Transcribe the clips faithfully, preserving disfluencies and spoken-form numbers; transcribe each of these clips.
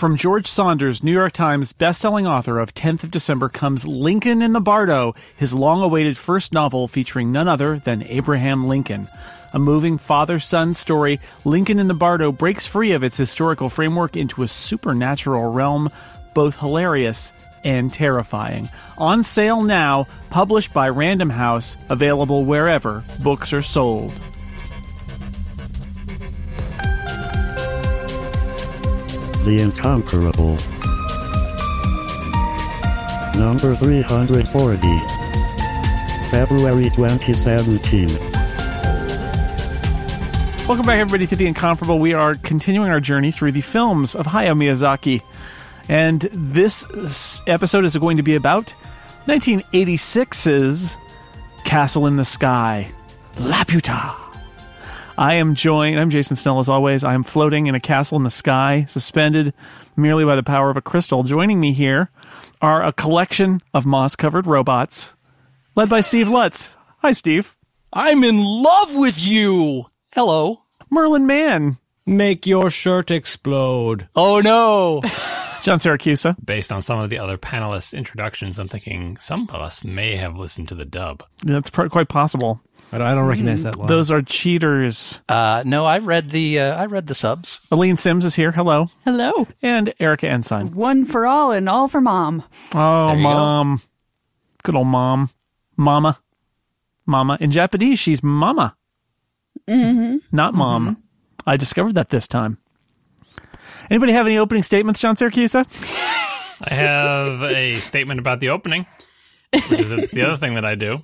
From George Saunders, New York Times bestselling author of tenth of December, comes Lincoln in the Bardo, his long-awaited first novel featuring none other than Abraham Lincoln. A moving father-son story, Lincoln in the Bardo breaks free of its historical framework into a supernatural realm, both hilarious and terrifying. On sale now, published by Random House, available wherever books are sold. The Incomparable, number three hundred forty, February twenty seventeen. Welcome back, everybody, to The Incomparable. We are continuing our journey through the films of Hayao Miyazaki. And this episode is going to be about nineteen eighty-six's Castle in the Sky, Laputa. I am joined, I'm Jason Snell as always. I am floating in a castle in the sky, suspended merely by the power of a crystal. Joining me here are a collection of moss-covered robots led by Steve Lutz. Hi, Steve. I'm in love with you. Hello. Merlin Mann. Make your shirt explode. Oh, no. John Siracusa. Based on some of the other panelists' introductions, I'm thinking some of us may have listened to the dub. That's yeah, quite possible. But I don't recognize that line. Those are cheaters. Uh, no, I read the uh, I read the subs. Aline Sims is here. Hello. Hello. And Erica Ensign. One for all and all for mom. Oh, mom. Go. Good old mom. Mama. Mama. In Japanese, she's mama. Mm-hmm. Not mom. Mm-hmm. I discovered that this time. Anybody have any opening statements, John Siracusa? I have a statement about the opening, which is the other thing that I do.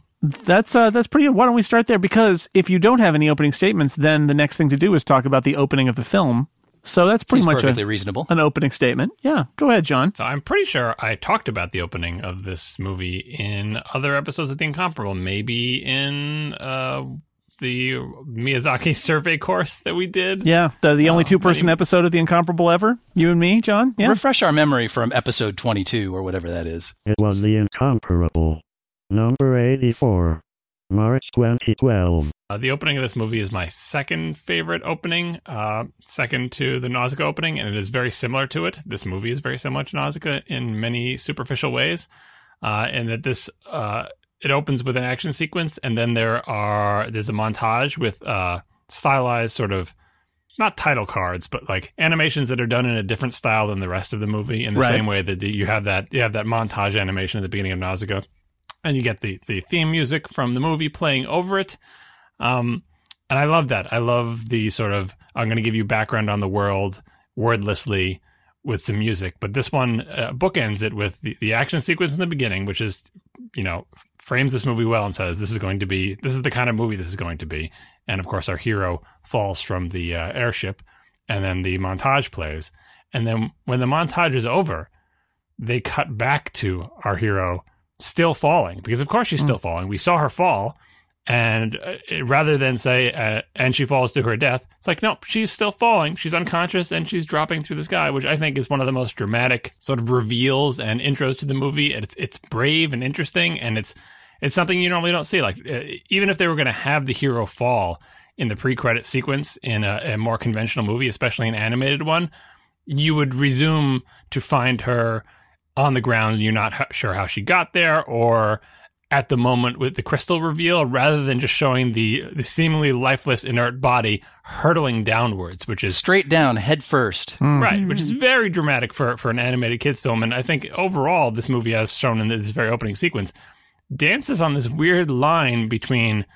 That's uh, that's pretty good. Why don't we start there? Because if you don't have any opening statements, then the next thing to do is talk about the opening of the film. So that's pretty Seems much perfectly a, reasonable. An opening statement. Yeah. Go ahead, John. So I'm pretty sure I talked about the opening of this movie in other episodes of The Incomparable, maybe in... Uh, the Miyazaki survey course that we did. Yeah, the, the only um, two-person episode of The Incomparable ever. You and me, John? Yeah. Refresh our memory from episode twenty-two or whatever that is. It was The Incomparable, number eighty-four, March twenty twelve. Uh, the opening of this movie is my second favorite opening, uh, second to the Nausicaa opening, and it is very similar to it. This movie is very similar to Nausicaa in many superficial ways, uh, and that this... Uh, It opens with an action sequence, and then there are there's a montage with uh, stylized sort of, not title cards, but like animations that are done in a different style than the rest of the movie. In the right. same way that you have that you have that montage animation at the beginning of Nausicaa, and you get the the theme music from the movie playing over it. Um, and I love that. I love the sort of I'm going to give you background on the world wordlessly with some music, but this one uh, bookends it with the, the action sequence in the beginning, which is, you know, frames this movie well and says this is going to be, this is the kind of movie this is going to be. And of course, our hero falls from the uh, airship, and then the montage plays. And then when the montage is over, they cut back to our hero still falling, because of course she's still mm. falling. We saw her fall, and uh, rather than say, uh, and she falls to her death, it's like, nope, she's still falling. She's unconscious and she's dropping through the sky, which I think is one of the most dramatic sort of reveals and intros to the movie. And it's, it's brave and interesting, and it's, It's something you normally don't see. Like, uh, even if they were going to have the hero fall in the pre-credit sequence in a, a more conventional movie, especially an animated one, you would resume to find her on the ground, and you're not ha- sure how she got there, or at the moment with the crystal reveal, rather than just showing the, the seemingly lifeless, inert body hurtling downwards, which is... Straight down, head first. Mm. Right, which is very dramatic for, for an animated kids film. And I think overall, this movie, as shown in this very opening sequence, dances on this weird line between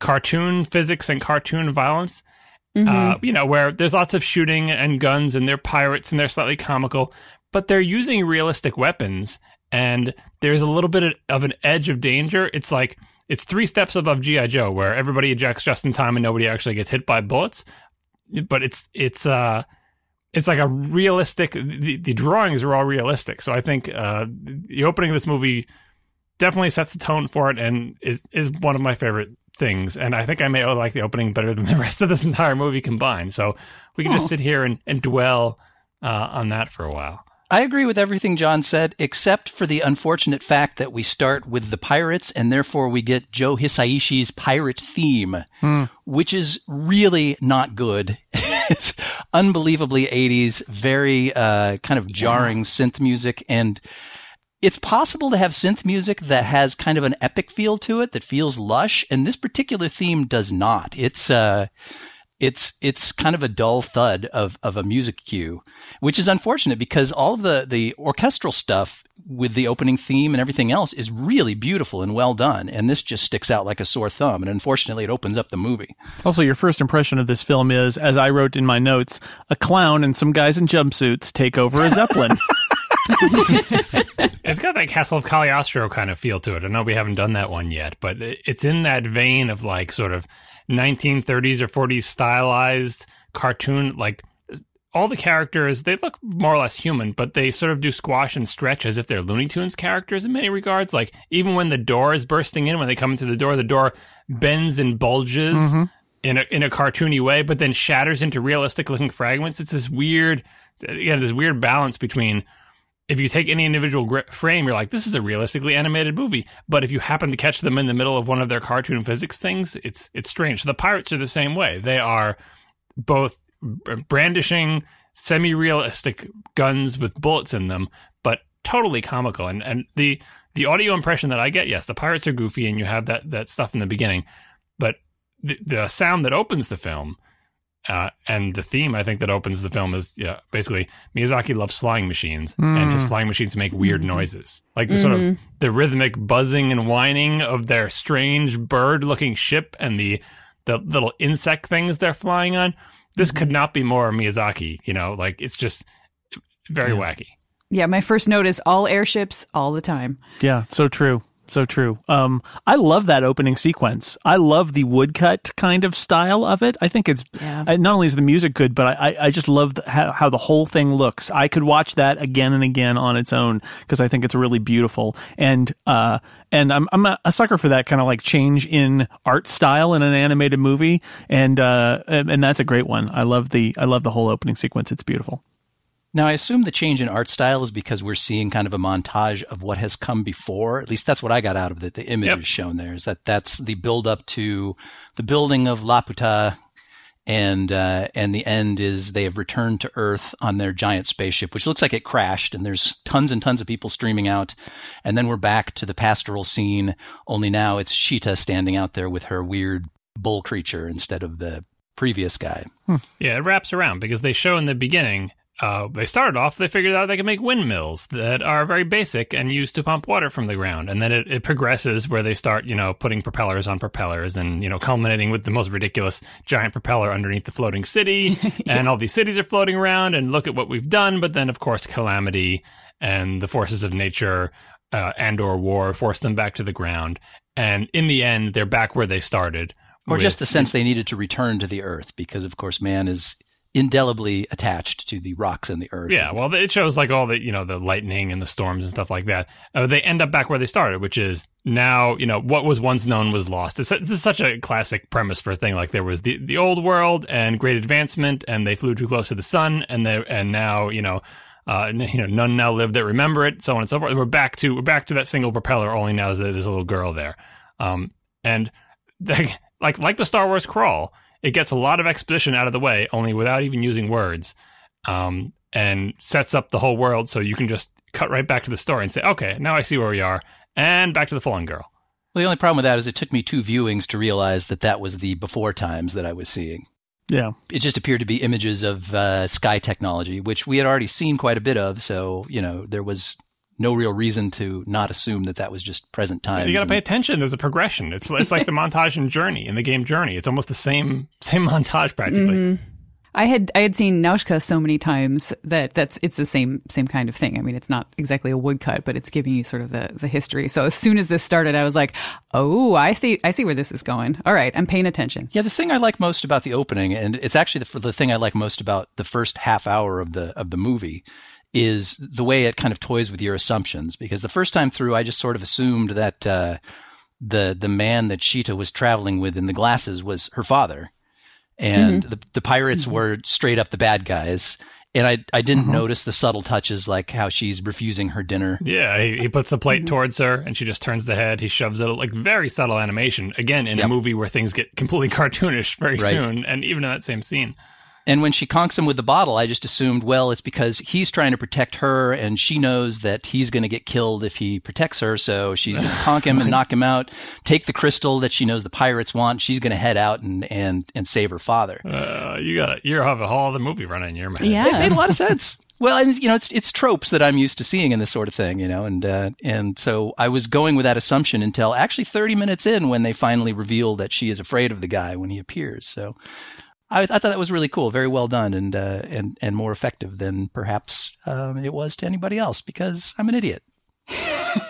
cartoon physics and cartoon violence, mm-hmm. uh, you know, where there's lots of shooting and guns, and they're pirates and they're slightly comical, but they're using realistic weapons, and there's a little bit of an edge of danger. It's like, it's three steps above G I Joe, where everybody ejects just in time and nobody actually gets hit by bullets. But it's, it's, uh, It's like a realistic, the, the drawings are all realistic. So I think uh, the opening of this movie definitely sets the tone for it, and is is one of my favorite things. And I think I may like the opening better than the rest of this entire movie combined. So we can oh. just sit here and, and dwell uh, on that for a while. I agree with everything John said, except for the unfortunate fact that we start with the pirates, and therefore we get Joe Hisaishi's pirate theme, mm. which is really not good. is unbelievably eighties, very uh, kind of jarring yeah. synth music. And it's possible to have synth music that has kind of an epic feel to it that feels lush. And this particular theme does not. It's uh, it's it's kind of a dull thud of of a music cue, which is unfortunate because all of the, the orchestral stuff with the opening theme and everything else is really beautiful and well done. And this just sticks out like a sore thumb. And unfortunately, it opens up the movie. Also, your first impression of this film is, as I wrote in my notes, a clown and some guys in jumpsuits take over a Zeppelin. It's got that Castle of Cagliostro kind of feel to it. I know we haven't done that one yet, but it's in that vein of like sort of nineteen thirties or forties stylized cartoon. Like all the characters, they look more or less human, but they sort of do squash and stretch as if they're Looney Tunes characters in many regards. Like even when the door is bursting in, when they come through the door, the door bends and bulges mm-hmm. in a, in a cartoony way, but then shatters into realistic looking fragments. It's this weird, yeah, this weird balance between. If you take any individual grip frame, you're like, this is a realistically animated movie. But if you happen to catch them in the middle of one of their cartoon physics things, it's it's strange. So the pirates are the same way. They are both brandishing semi-realistic guns with bullets in them, but totally comical. And and the the audio impression that I get, yes, the pirates are goofy and you have that, that stuff in the beginning. But the, the sound that opens the film... Uh, and the theme, I think, that opens the film is yeah, basically Miyazaki loves flying machines, mm. and his flying machines make weird noises. Like the mm-hmm. sort of the rhythmic buzzing and whining of their strange bird-looking ship and the, the little insect things they're flying on. This mm-hmm. could not be more Miyazaki, you know? Like, it's just very yeah. wacky. Yeah, my first note is all airships all the time. Yeah, so true. So true. Um, I love that opening sequence. I love the woodcut kind of style of it. I think it's yeah. I, not only is the music good, but I, I just love the, how, how the whole thing looks. I could watch that again and again on its own because I think it's really beautiful. And uh, and I'm I'm a, a sucker for that kind of like change in art style in an animated movie. And uh, and that's a great one. I love the I love the whole opening sequence. It's beautiful. Now, I assume the change in art style is because we're seeing kind of a montage of what has come before. At least that's what I got out of it. The images yep. shown there is that that's the build up to the building of Laputa, and uh, and the end is they have returned to Earth on their giant spaceship, which looks like it crashed. And there's tons and tons of people streaming out. And then we're back to the pastoral scene. Only now it's Sheeta standing out there with her weird bull creature instead of the previous guy. Hmm. Yeah, it wraps around because they show in the beginning. Uh, they started off, they figured out they could make windmills that are very basic and used to pump water from the ground. And then it, it progresses where they start, you know, putting propellers on propellers and, you know, culminating with the most ridiculous giant propeller underneath the floating city. yeah. And all these cities are floating around and look at what we've done. But then, of course, calamity and the forces of nature uh, and or war force them back to the ground. And in the end, they're back where they started. Or with, just the sense they needed to return to the earth because, of course, man is... indelibly attached to the rocks and the earth. Yeah, well, it shows like all the, you know, the lightning and the storms and stuff like that. Uh, they end up back where they started, which is now, you know, what was once known was lost. It's, this is such a classic premise for a thing. Like there was the, the old world and great advancement and they flew too close to the sun and they, and now, you know, uh, you know, none now live that remember it, so on and so forth. We're back to, we're back to that single propeller, only now is that there's a little girl there. Um, and they, like, like the Star Wars crawl, it gets a lot of exposition out of the way, only without even using words, um, and sets up the whole world so you can just cut right back to the story and say, okay, now I see where we are, and back to the Fallen Girl. Well, the only problem with that is it took me two viewings to realize that that was the before times that I was seeing. Yeah. It just appeared to be images of uh, sky technology, which we had already seen quite a bit of, so, you know, there was... no real reason to not assume that that was just present time. You got to pay attention. There's a progression. It's it's like the montage in Journey, in the game Journey. It's almost the same same montage practically. Mm-hmm. I had I had seen Nausicaa so many times that that's it's the same same kind of thing. I mean, it's not exactly a woodcut, but it's giving you sort of the, the history. So as soon as this started, I was like, oh, I see I see where this is going. All right, I'm paying attention. Yeah, the thing I like most about the opening, and it's actually the the thing I like most about the first half hour of the of the movie. Is the way it kind of toys with your assumptions. Because the first time through, I just sort of assumed that uh, the the man that Sheeta was traveling with in the glasses was her father. And mm-hmm. the, the pirates mm-hmm. were straight up the bad guys. And I I didn't mm-hmm. notice the subtle touches, like how she's refusing her dinner. Yeah, he, he puts the plate mm-hmm. towards her, and she just turns the head. He shoves it, like very subtle animation. Again, in yep. a movie where things get completely cartoonish very right. soon, and even in that same scene. And when she conks him with the bottle, I just assumed, well, it's because he's trying to protect her and she knows that he's going to get killed if he protects her. So she's going to conk him and knock him out, take the crystal that she knows the pirates want. She's going to head out and, and, and save her father. Uh, you got you have a whole other movie running in your mind. Yeah. It made a lot of sense. Well, and, you know, it's it's tropes that I'm used to seeing in this sort of thing, you know, and uh, and so I was going with that assumption until actually thirty minutes in when they finally reveal that she is afraid of the guy when he appears. So I, I thought that was really cool, very well done, and uh, and and more effective than perhaps um, it was to anybody else because I'm an idiot.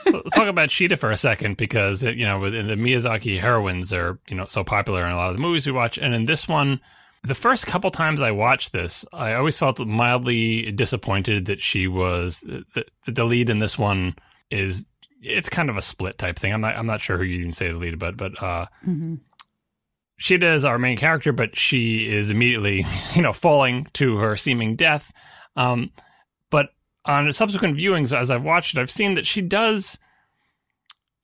Let's talk about Sheeta for a second because it, you know, the Miyazaki heroines are, you know, so popular in a lot of the movies we watch, and in this one, the first couple times I watched this, I always felt mildly disappointed that she was the, the, the lead in this one is it's kind of a split type thing. I'm not I'm not sure who you can say the lead about, but uh, mm-hmm. Sheeta is our main character, but she is immediately, you know, falling to her seeming death. Um, but on subsequent viewings, as I've watched it, I've seen that she does,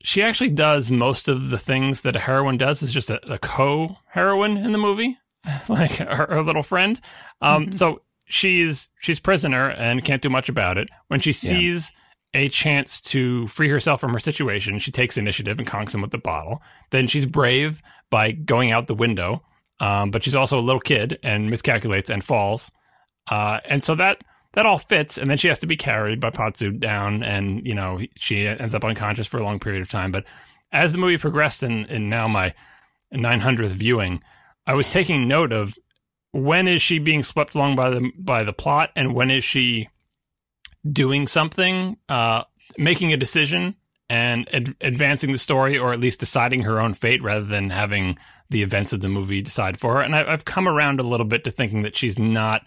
she actually does most of the things that a heroine does. It's just a, a co-heroine in the movie, like her, her little friend. Um, mm-hmm. So she's she's prisoner and can't do much about it. When she sees yeah. a chance to free herself from her situation, she takes initiative and conks him with the bottle. Then she's brave by going out the window, um, but she's also a little kid and miscalculates and falls. Uh, and so that, that all fits, and then she has to be carried by Patsu down, and you know she ends up unconscious for a long period of time. But as the movie progressed, and, and now my nine hundredth viewing, I was taking note of when is she being swept along by the by the plot, and when is she doing something, uh, making a decision and ad- advancing the story, or at least deciding her own fate rather than having the events of the movie decide for her. And I, I've come around a little bit to thinking that she's not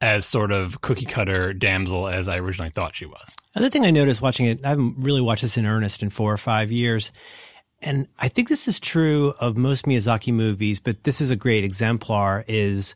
as sort of cookie cutter damsel as I originally thought she was. Another thing I noticed watching it, I haven't really watched this in earnest in four or five years. And I think this is true of most Miyazaki movies, but this is a great exemplar is,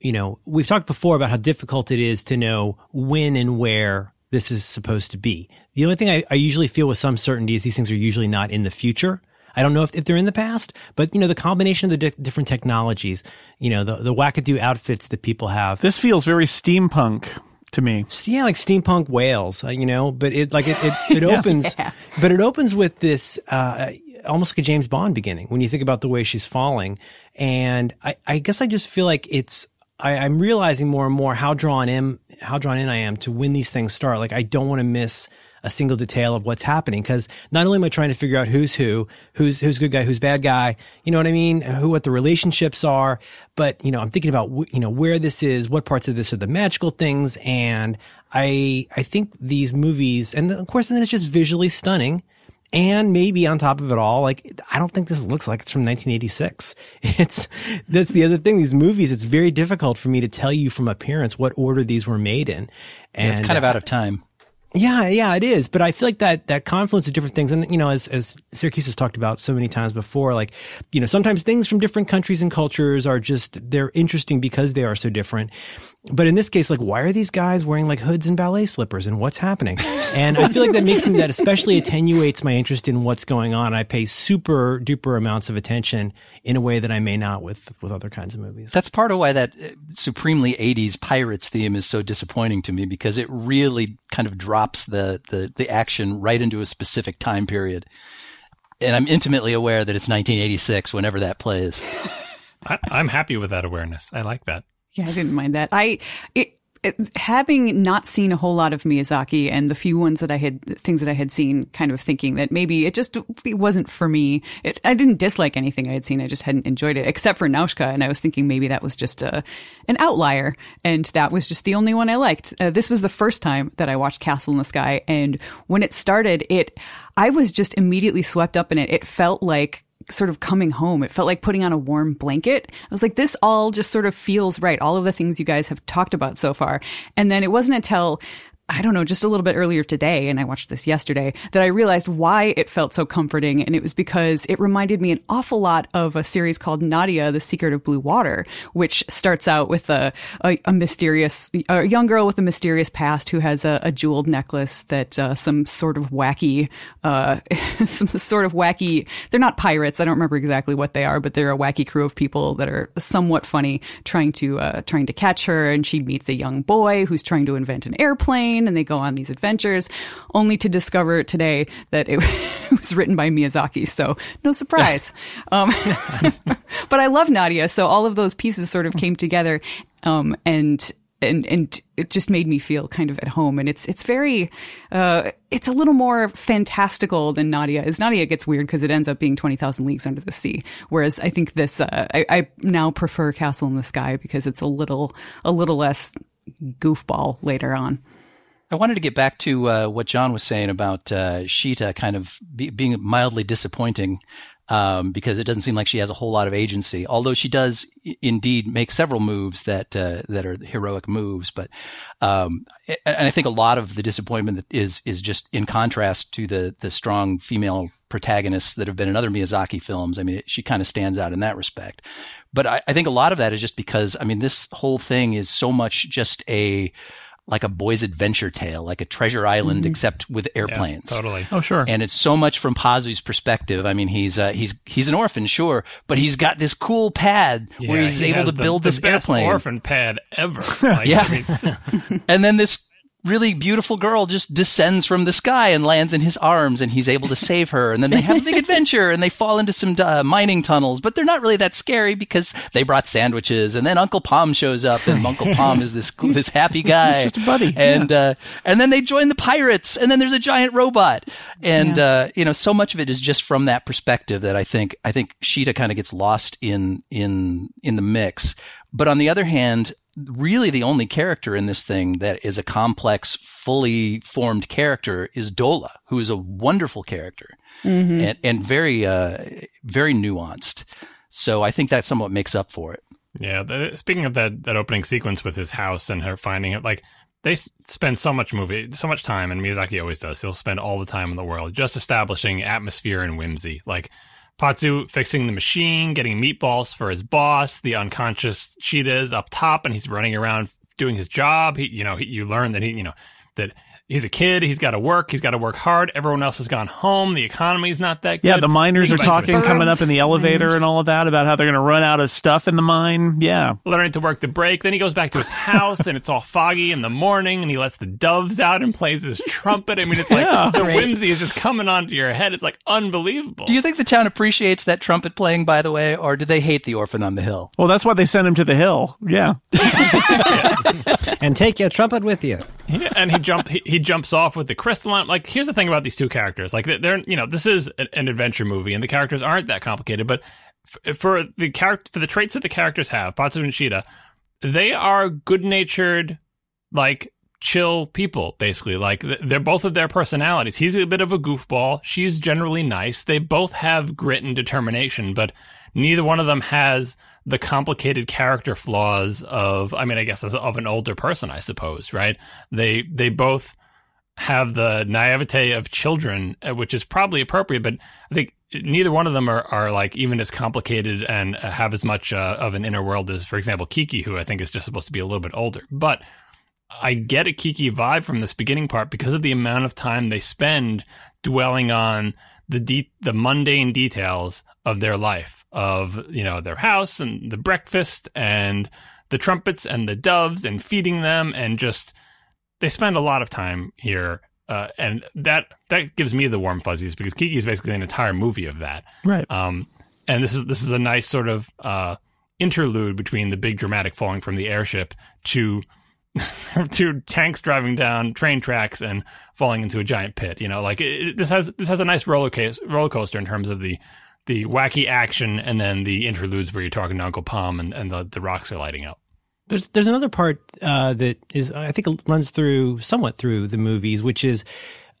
you know, we've talked before about how difficult it is to know when and where this is supposed to be. The only thing I, I usually feel with some certainty is these things are usually not in the future. I don't know if, if they're in the past, but, you know, the combination of the di- different technologies, you know, the, the wackadoo outfits that people have. This feels very steampunk to me. Yeah, like steampunk Wales, you know, but it like it it, it opens, yeah. but it opens with this uh, almost like a James Bond beginning when you think about the way she's falling. And I, I guess I just feel like it's I, I'm realizing more and more how drawn in how drawn in I am to when these things start. Like I don't want to miss a single detail of what's happening because not only am I trying to figure out who's who, who's who's good guy, who's bad guy, you know what I mean, who what the relationships are, but you know I'm thinking about you know where this is, what parts of this are the magical things, and I I think these movies, and of course then it's just visually stunning, and maybe on top of it all, like I don't think this looks like it's from nineteen eighty-six. It's that's the other thing. These movies, it's very difficult for me to tell you from appearance what order these were made in, and yeah, it's kind of out of time. Yeah, yeah, it is. But I feel like that that confluence of different things, and you know, as as Siracusa has talked about so many times before, like you know, sometimes things from different countries and cultures are just they're interesting because they are so different. But in this case, like, why are these guys wearing like hoods and ballet slippers, and what's happening? And I feel like that makes them that especially attenuates my interest in what's going on. I pay super duper amounts of attention in a way that I may not with with other kinds of movies. That's part of why that supremely eighties pirates theme is so disappointing to me, because it really kind of drops the the, the action right into a specific time period, and I'm intimately aware that it's nineteen eighty-six whenever that plays. I, I'm happy with that awareness. I like that. Yeah, I didn't mind that. I, it, it, having not seen a whole lot of Miyazaki and the few ones that I had, things that I had seen, kind of thinking that maybe it just it wasn't for me. It, I didn't dislike anything I had seen. I just hadn't enjoyed it, except for Nausicaa. And I was thinking maybe that was just a, an outlier. And that was just the only one I liked. Uh, this was the first time that I watched Castle in the Sky. And when it started, it I was just immediately swept up in it. It felt like sort of coming home. It felt like putting on a warm blanket. I was like, this all just sort of feels right. All of the things you guys have talked about so far. And then it wasn't until I don't know, just a little bit earlier today, and I watched this yesterday, that I realized why it felt so comforting. And it was because it reminded me an awful lot of a series called Nadia, The Secret of Blue Water, which starts out with a, a, a mysterious, a young girl with a mysterious past who has a, a jeweled necklace that uh, some sort of wacky, uh, some sort of wacky, they're not pirates. I don't remember exactly what they are, but they're a wacky crew of people that are somewhat funny trying to, uh, trying to catch her. And she meets a young boy who's trying to invent an airplane. And they go on these adventures, only to discover today that it was written by Miyazaki. So no surprise. um, but I love Nadia. So all of those pieces sort of came together, um, and and and it just made me feel kind of at home. And it's it's very, uh, it's a little more fantastical than Nadia is. Nadia gets weird because it ends up being twenty thousand Leagues Under the Sea. Whereas I think this, uh, I, I now prefer Castle in the Sky because it's a little a little less goofball later on. I wanted to get back to uh, what John was saying about uh, Sheeta kind of be, being mildly disappointing um, because it doesn't seem like she has a whole lot of agency, although she does I- indeed make several moves that uh, that are heroic moves. But um, and I think a lot of the disappointment is is just in contrast to the the strong female protagonists that have been in other Miyazaki films. I mean, she kind of stands out in that respect. But I, I think a lot of that is just because, I mean, this whole thing is so much just a – like a boy's adventure tale, like a Treasure Island, mm-hmm. except with airplanes. Yeah, totally. Oh, sure. And it's so much from Pazu's perspective. I mean, he's uh, he's he's an orphan, sure, but he's got this cool pad yeah, where he's able to the, build the this best airplane. Orphan pad ever. Like, yeah. I mean, and then this really beautiful girl just descends from the sky and lands in his arms, and he's able to save her. And then they have a big adventure, and they fall into some uh, mining tunnels, but they're not really that scary because they brought sandwiches. And then Uncle Pom shows up, and Uncle Pom is this this happy guy. He's just a buddy. And yeah. uh, and then they join the pirates, and then there's a giant robot. And yeah. uh, you know, so much of it is just from that perspective that I think I think Sheeta kind of gets lost in in in the mix. But on the other hand, really the only character in this thing that is a complex, fully formed character is Dola, who is a wonderful character, mm-hmm. and, and very, uh, very nuanced. So I think that somewhat makes up for it. Yeah. The, speaking of that, that opening sequence with his house and her finding it, like they spend so much movie, so much time, and Miyazaki always does. He'll spend all the time in the world just establishing atmosphere and whimsy, like Patsu fixing the machine, getting meatballs for his boss, the unconscious Sheeta is up top and he's running around doing his job. He, you know, he, you learn that he, you know, that he's a kid. He's got to work. He's got to work hard. Everyone else has gone home. The economy's not that good. Yeah, the miners are talking, coming up in the elevator and all of that about how they're going to run out of stuff in the mine. Yeah. Learning to work the break. Then he goes back to his house and it's all foggy in the morning and he lets the doves out and plays his trumpet. I mean, it's like yeah, the right. whimsy is just coming onto your head. It's like unbelievable. Do you think the town appreciates that trumpet playing, by the way, or do they hate the orphan on the hill? Well, that's why they sent him to the hill. Yeah. yeah. And take your trumpet with you. Yeah, and he jumped. He, he jumps off with the crystalline. Like, here's the thing about these two characters. Like, they're, you know, this is an adventure movie, and the characters aren't that complicated. But f- for the character, for the traits that the characters have, Patsu and Sheeta, they are good-natured, like chill people. Basically, like they're both of their personalities. He's a bit of a goofball. She's generally nice. They both have grit and determination, but neither one of them has the complicated character flaws of, I mean, I guess of an older person, I suppose, right? They they both have the naivete of children, which is probably appropriate, but I think neither one of them are, are like even as complicated and have as much uh, of an inner world as, for example, Kiki, who I think is just supposed to be a little bit older. But I get a Kiki vibe from this beginning part because of the amount of time they spend dwelling on the de- the mundane details of their life, of, you know, their house and the breakfast and the trumpets and the doves and feeding them, and just they spend a lot of time here, uh, and that that gives me the warm fuzzies because Kiki is basically an entire movie of that, right? Um, and this is this is a nice sort of uh, interlude between the big dramatic falling from the airship to to tanks driving down train tracks and falling into a giant pit. You know, like it, it, this has this has a nice roller case, roller coaster in terms of the the wacky action and then the interludes where you're talking to Uncle Pom and, and the, the rocks are lighting up. There's there's another part uh, that is I think runs through somewhat through the movies, which is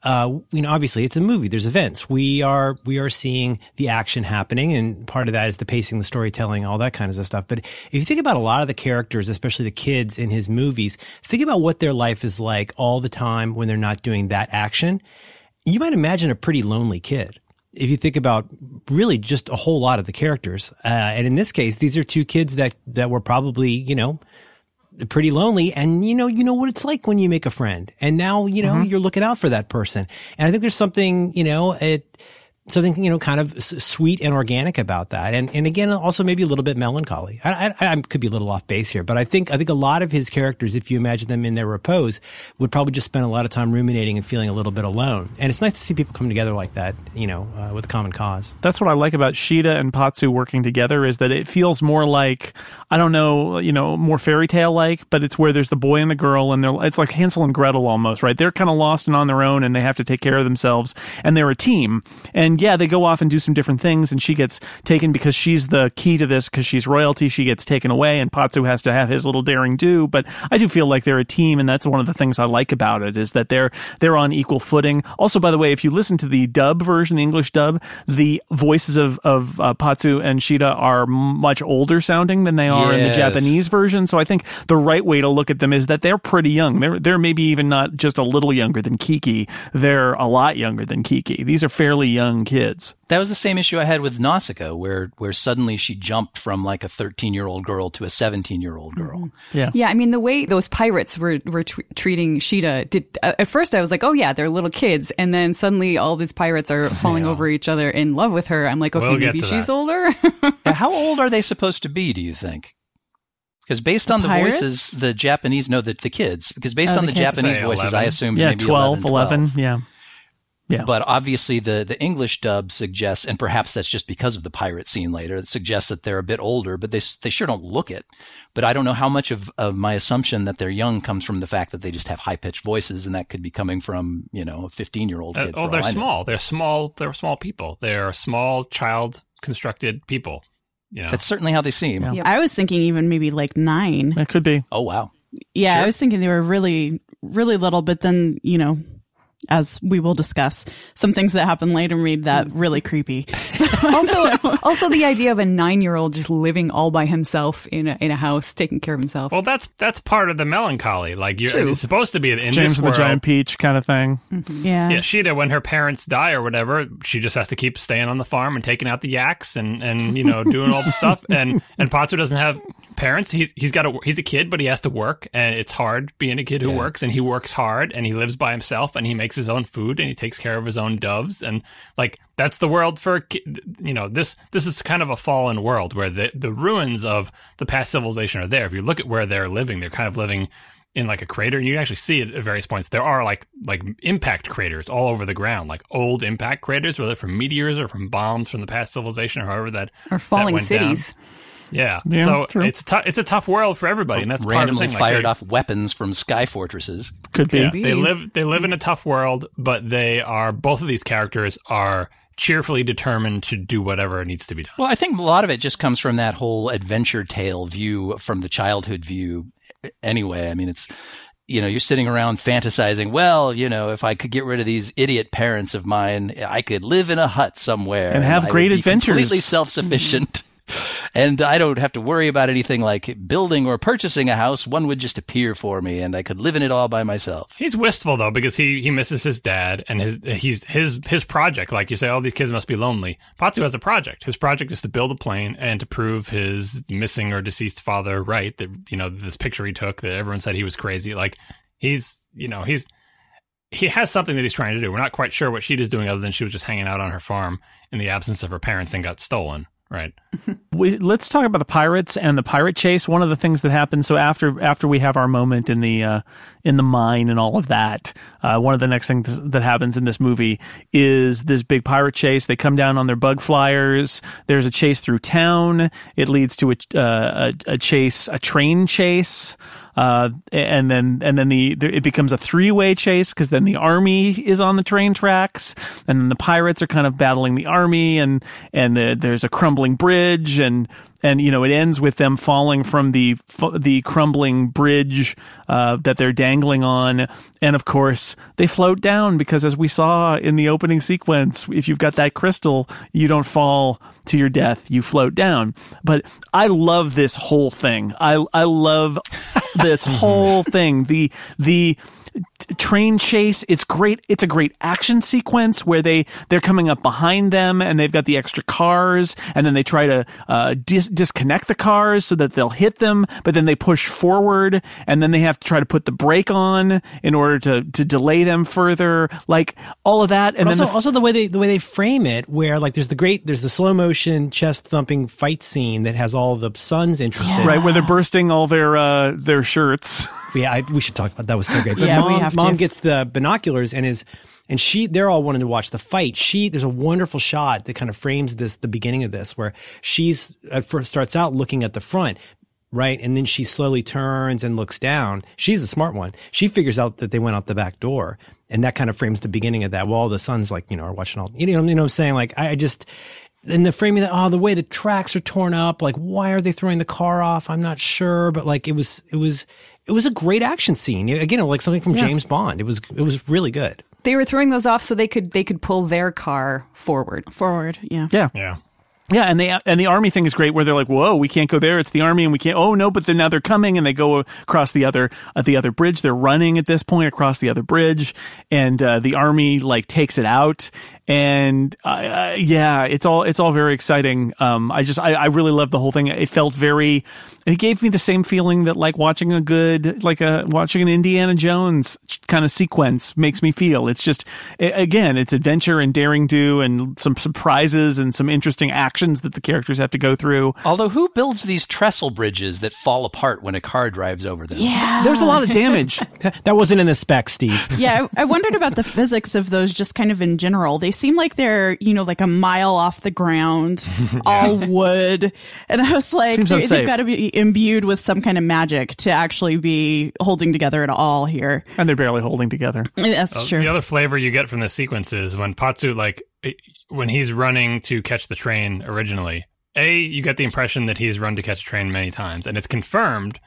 uh, you know, obviously it's a movie. There's events. We are we are seeing the action happening, and part of that is the pacing, the storytelling, all that kind of stuff. But if you think about a lot of the characters, especially the kids in his movies, think about what their life is like all the time when they're not doing that action. You might imagine a pretty lonely kid. If you think about really just a whole lot of the characters, uh, and in this case, these are two kids that that were probably, you know, pretty lonely. And, you know, you know what it's like when you make a friend. And now, you know, mm-hmm. you're looking out for that person. And I think there's something, you know, it something, you know, kind of s- sweet and organic about that. And, and again, also maybe a little bit melancholy. I, I, I could be a little off base here, but I think, I think a lot of his characters, if you imagine them in their repose, would probably just spend a lot of time ruminating and feeling a little bit alone. And it's nice to see people come together like that, you know, uh, with a common cause. That's what I like about Sheeta and Patsu working together, is that it feels more like, I don't know, you know, more fairy tale like, but it's where there's the boy and the girl, and they're, it's like Hansel and Gretel almost, right? They're kind of lost and on their own, and they have to take care of themselves, and they're a team. And yeah, they go off and do some different things, and she gets taken because she's the key to this, because she's royalty. She gets taken away, and Patsu has to have his little daring do. But I do feel like they're a team, and that's one of the things I like about it, is that they're they're on equal footing. Also, by the way, if you listen to the dub version, the English dub, the voices of, of uh, Patsu and Sheeta are much older sounding than they are yes. in the Japanese version. So I think the right way to look at them is that they're pretty young. They're, they're maybe even not just a little younger than Kiki. They're a lot younger than Kiki. These are fairly young kids. That was the same issue I had with Nausicaa, where where suddenly she jumped from like a thirteen-year-old girl to a seventeen-year-old girl. Yeah, yeah. I mean, the way those pirates were were t- treating Sheeta, did, uh, at first I was like, oh yeah, they're little kids, and then suddenly all these pirates are falling yeah. over each other in love with her. I'm like, okay, we'll maybe she's that. older. How old are they supposed to be, do you think? Because based the on the pirates? voices, the Japanese, no, the, the kids, because based oh, on the, the Japanese voices, I assume yeah, maybe twelve, eleven, twelve. yeah. Yeah. But obviously the, the English dub suggests, and perhaps that's just because of the pirate scene later, that suggests that they're a bit older, but they they sure don't look it. But I don't know how much of, of my assumption that they're young comes from the fact that they just have high-pitched voices, and that could be coming from, you know, a fifteen-year-old kid. Uh, oh, they're small. They're small. They're small people. They're small, child-constructed people. You know? That's certainly how they seem. Yeah. Yeah. I was thinking even maybe like nine. That could be. Oh, wow. Yeah, sure. I was thinking they were really, really little, but then, you know, as we will discuss, some things that happen later made that really creepy. So, also, also the idea of a nine-year-old just living all by himself in a, in a house, taking care of himself. Well, that's that's part of the melancholy. Like you're True. It's supposed to be an James and the Giant Peach kind of thing. Mm-hmm. Yeah, yeah. Sheeta, when her parents die or whatever, she just has to keep staying on the farm and taking out the yaks and, and you know doing all the stuff. And and Patsu doesn't have parents. He's he's got a he's a kid, but he has to work, and it's hard being a kid who yeah. works. And he works hard, and he lives by himself, and he makes his own food, and he takes care of his own doves, and like that's the world for, you know, this this is kind of a fallen world where the the ruins of the past civilization are there. If you look at where they're living, they're kind of living in like a crater, and you can actually see it at various points. There are like like impact craters all over the ground, like old impact craters, whether from meteors or from bombs from the past civilization or however that or falling that went cities down. Yeah. yeah, so true. it's t- it's a tough world for everybody, and that's randomly part of the thing. fired like, off weapons from sky fortresses. Could be. Yeah, they live they live in a tough world, but they are both of these characters are cheerfully determined to do whatever needs to be done. Well, I think a lot of it just comes from that whole adventure tale view, from the childhood view. Anyway, I mean, it's. You know, you're sitting around fantasizing, well, you know, if I could get rid of these idiot parents of mine, I could live in a hut somewhere. And have and great I would be adventures. Completely self-sufficient. And I don't have to worry about anything like building or purchasing a house. One would just appear for me, and I could live in it all by myself. He's wistful, though, because he, he misses his dad and his he's his his project. Like you say, all oh, these kids must be lonely. Patsu has a project. His project is to build a plane and to prove his missing or deceased father right. That, you know, this picture he took that everyone said he was crazy. Like, he's, you know, he's he has something that he's trying to do. We're not quite sure what Sheeta's doing, other than she was just hanging out on her farm in the absence of her parents and got stolen. Right. we, let's talk about the pirates and the pirate chase. One of the things that happens. So after after we have our moment in the uh, in the mine and all of that, uh, one of the next things that happens in this movie is this big pirate chase. They come down on their bug flyers. There's a chase through town. It leads to a uh, a, a chase, a train chase. Uh, and then and then the, the it becomes a three-way chase, because then the army is on the train tracks, and then the pirates are kind of battling the army, and and the, there's a crumbling bridge, and and you know it ends with them falling from the the crumbling bridge uh, that they're dangling on, and of course they float down, because as we saw in the opening sequence, if you've got that crystal, you don't fall to your death, you float down. But I love this whole thing. I I love this whole thing. The the train chase, it's great. It's a great action sequence where they they're coming up behind them, and they've got the extra cars, and then they try to uh dis- disconnect the cars so that they'll hit them, but then they push forward, and then they have to try to put the brake on in order to to delay them further, like all of that. And then also the, f- also the way they the way they frame it, where like there's the great there's the slow motion chest thumping fight scene that has all the sons interested, yeah. right, where they're bursting all their uh their shirts. Yeah, I, we should talk about that. Was so great. But yeah, mom, mom gets the binoculars and is, and she, they're all wanting to watch the fight. She, there's a wonderful shot that kind of frames this, the beginning of this, where she's at first starts out looking at the front, right, and then she slowly turns and looks down. She's the smart one. She figures out that they went out the back door, and that kind of frames the beginning of that. Well, all the sons, like, you know, are watching all, you know, you know what I'm saying? Like, I, I just. And the framing that, oh, the way the tracks are torn up, like, why are they throwing the car off? I'm not sure, but like, it was, it was, it was a great action scene. Again, like something from yeah. James Bond. It was, it was really good. They were throwing those off so they could, they could pull their car forward. Forward, yeah. Yeah. Yeah. Yeah, and they and the army thing is great, where they're like, "Whoa, we can't go there. It's the army, and we can't." Oh no, but then now they're coming, and they go across the other uh, the other bridge. They're running at this point across the other bridge, and uh, the army like takes it out. And uh, uh, yeah, it's all it's all very exciting. Um, I just I, I really love the whole thing. It felt very. It gave me the same feeling that like watching a good like a watching an Indiana Jones kind of sequence makes me feel. It's just it, again, it's adventure and daring do, and some surprises and some interesting acts that the characters have to go through. Although, who builds these trestle bridges that fall apart when a car drives over them? Yeah. There's a lot of damage. That wasn't in the spec, Steve. Yeah, I, I wondered about the physics of those just kind of in general. They seem like they're, you know, like a mile off the ground, yeah. all wood. And I was like, they, they've got to be imbued with some kind of magic to actually be holding together at all here. And they're barely holding together. That's well, true. The other flavor you get from the sequence is when Patsu, like, it, when he's running to catch the train originally, A, you get the impression that he's run to catch a train many times, and it's confirmed